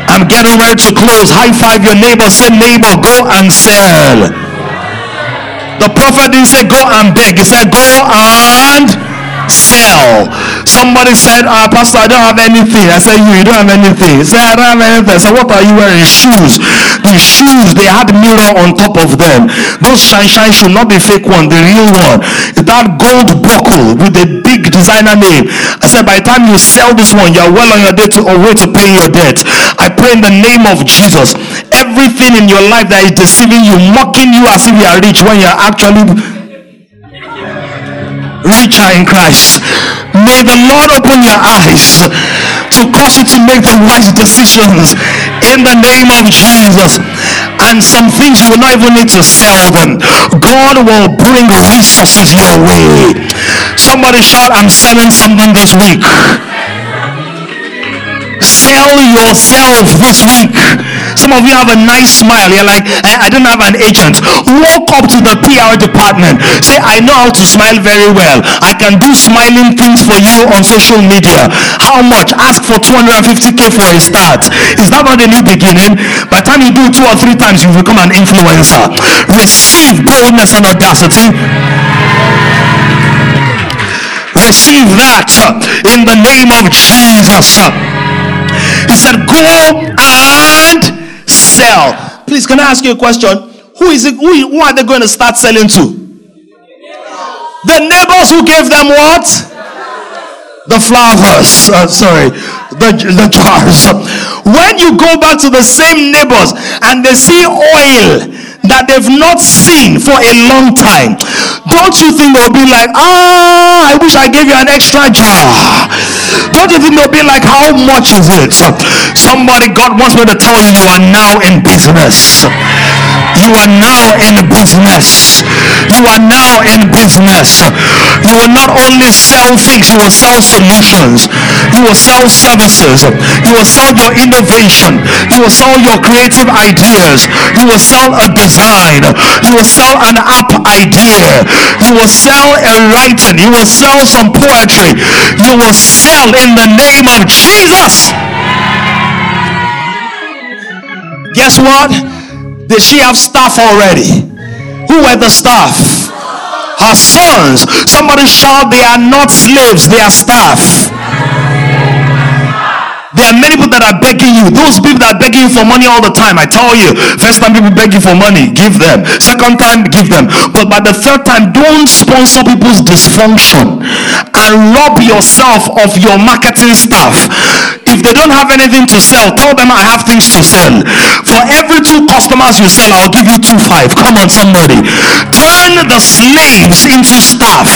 I'm getting ready to close. High five your neighbor. Say, neighbor, go and sell. The prophet didn't say go and beg. He said go and sell. Somebody said, ah, pastor, I don't have anything. I said, you, you don't have anything. He said, I don't have anything. I said, what are you wearing? Shoes. The shoes, they had mirror on top of them. Those shine shine shoes, not the fake one, the real one. That gold buckle with the big designer name. I said, by the time you sell this one, you're well on your day to, or way to pay your debt. I pray in the name of Jesus, everything in your life that is deceiving you, mocking you as if you are rich when you're actually richer in Christ. May the Lord open your eyes to cause you to make the wise decisions in the name of Jesus. And some things you will not even need to sell them. God will bring resources your way. Somebody shout, I'm selling something this week. Sell yourself this week. Some of you have a nice smile. You're like, I, I don't have an agent. Walk up to the P R department. Say, I know how to smile very well. I can do smiling things for you on social media. How much? Ask for two hundred fifty K for a start. Is that not a new beginning? By the time you do two or three times, you become an influencer. Receive boldness and audacity. Receive that in the name of Jesus. He said, go and sell. Please, can I ask you a question? Who is it? Who, who are they going to start selling to? The neighbors who gave them what? The flowers. Uh, sorry. The, the jars. When you go back to the same neighbors and they see oil that they've not seen for a long time, don't you think they'll be like, ah, I wish I gave you an extra jar? Don't you think they'll be like, how much is it? Somebody, God wants me to tell you, you are now in business. You are now in business. You are now in business. You will not only sell things, you will sell solutions. You will sell services. You will sell your innovation. You will sell your creative ideas. You will sell a business design. You will sell an app idea. You will sell a writing. You will sell some poetry. You will sell in the name of Jesus. Guess what? Did she have staff already? Who were the staff? Her sons. Somebody shout, they are not slaves, they are staff. There are many people that are begging you. Those people that are begging you for money all the time. I tell you, first time people beg you for money, give them. Second time, give them. But by the third time, don't sponsor people's dysfunction and rob yourself of your marketing staff. If they don't have anything to sell, tell them I have things to sell. For every two customers you sell, I'll give you two five. Come on, somebody. Turn the slaves into staff.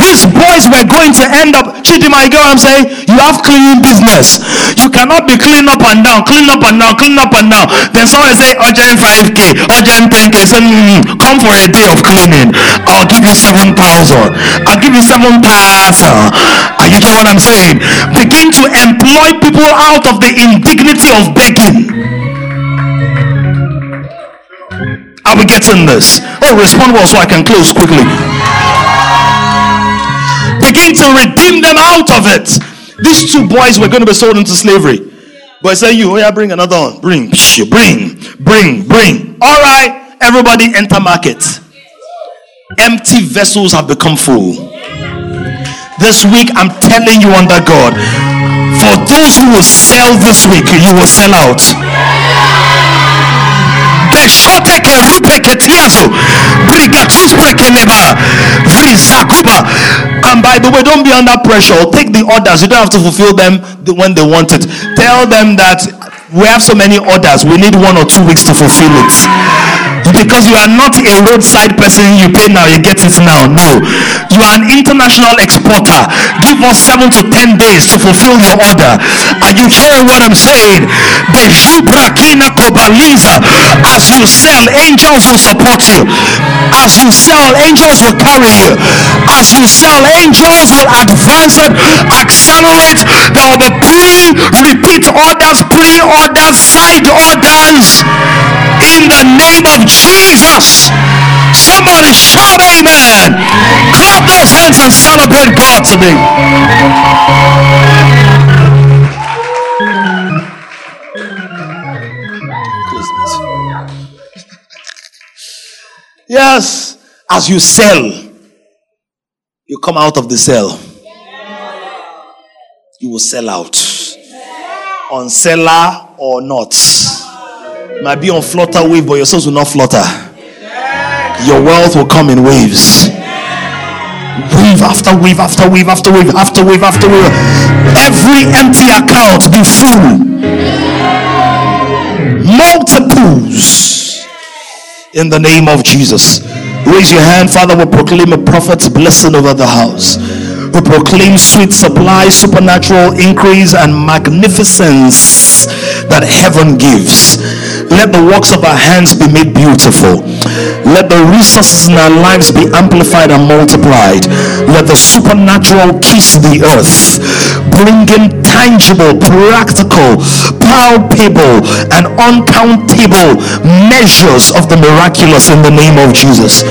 These boys were going to end up, Chidima, you get what I'm saying? You have cleaning business. You cannot be clean up and down, clean up and down, clean up and down. Then someone say, urgent five K, urgent ten K. Say, mm, come for a day of cleaning. I'll give you seven thousand. I'll give you seven thousand. Are you get what I'm saying? Begin to employ people out of the indignity of begging. Are we getting this? Oh, respond well so I can close quickly. Begin to redeem them out of it. These two boys were going to be sold into slavery, but I said, you, oh yeah, bring another one, bring, bring, bring, bring. All right, everybody enter market. Empty vessels have become full. This week, I'm telling you under God, for those who will sell this week, you will sell out. And by the way, don't be under pressure. Take the orders. You don't have to fulfill them when they want it. Tell them that we have so many orders, we need one or two weeks to fulfill it. Because you are not a roadside person. You pay now, you get it now. No, you are an international exporter. Give us seven to ten days to fulfill your order. Are you hearing what I'm saying? As you sell, angels will support you. As you sell, angels will carry you. As you sell, angels will advance it, accelerate. There will be pre-repeat orders, pre-orders, orders, side orders, in the name of Jesus. Somebody shout amen. Clap those hands and celebrate God today. Yes, as you sell, you come out of the cell. You will sell out. On seller or not. Might be on flutter wave, but your souls will not flutter. Your wealth will come in waves. Wave after wave after wave after wave after wave after wave. Every empty account be full. Multiples. In the name of Jesus. Raise your hand. Father, we proclaim a prophet's blessing over the house. We proclaim sweet supply, supernatural increase, and magnificence that heaven gives. Let the works of our hands be made beautiful. Let the resources in our lives be amplified and multiplied. Let the supernatural kiss the earth, bringing tangible, practical, palpable, and uncountable measures of the miraculous in the name of Jesus.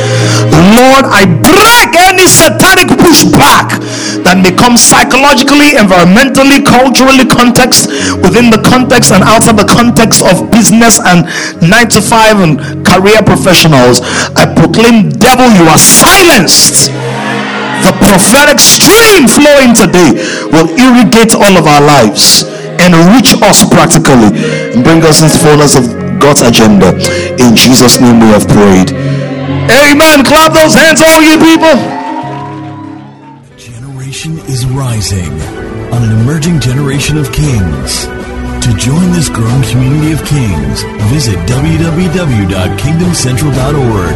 Lord, I break any satanic pushback that may come psychologically, environmentally, culturally, context, within the context and outside the context of business and nine to five and career professionals. I proclaim, devil, you are silenced. The prophetic stream flowing today will irrigate all of our lives, enrich us practically, and bring us into fullness of God's agenda. In Jesus' name we have prayed. Amen. Clap those hands, all you people. Generation is rising on an emerging generation of kings. To join this growing community of kings, visit w w w dot kingdom central dot org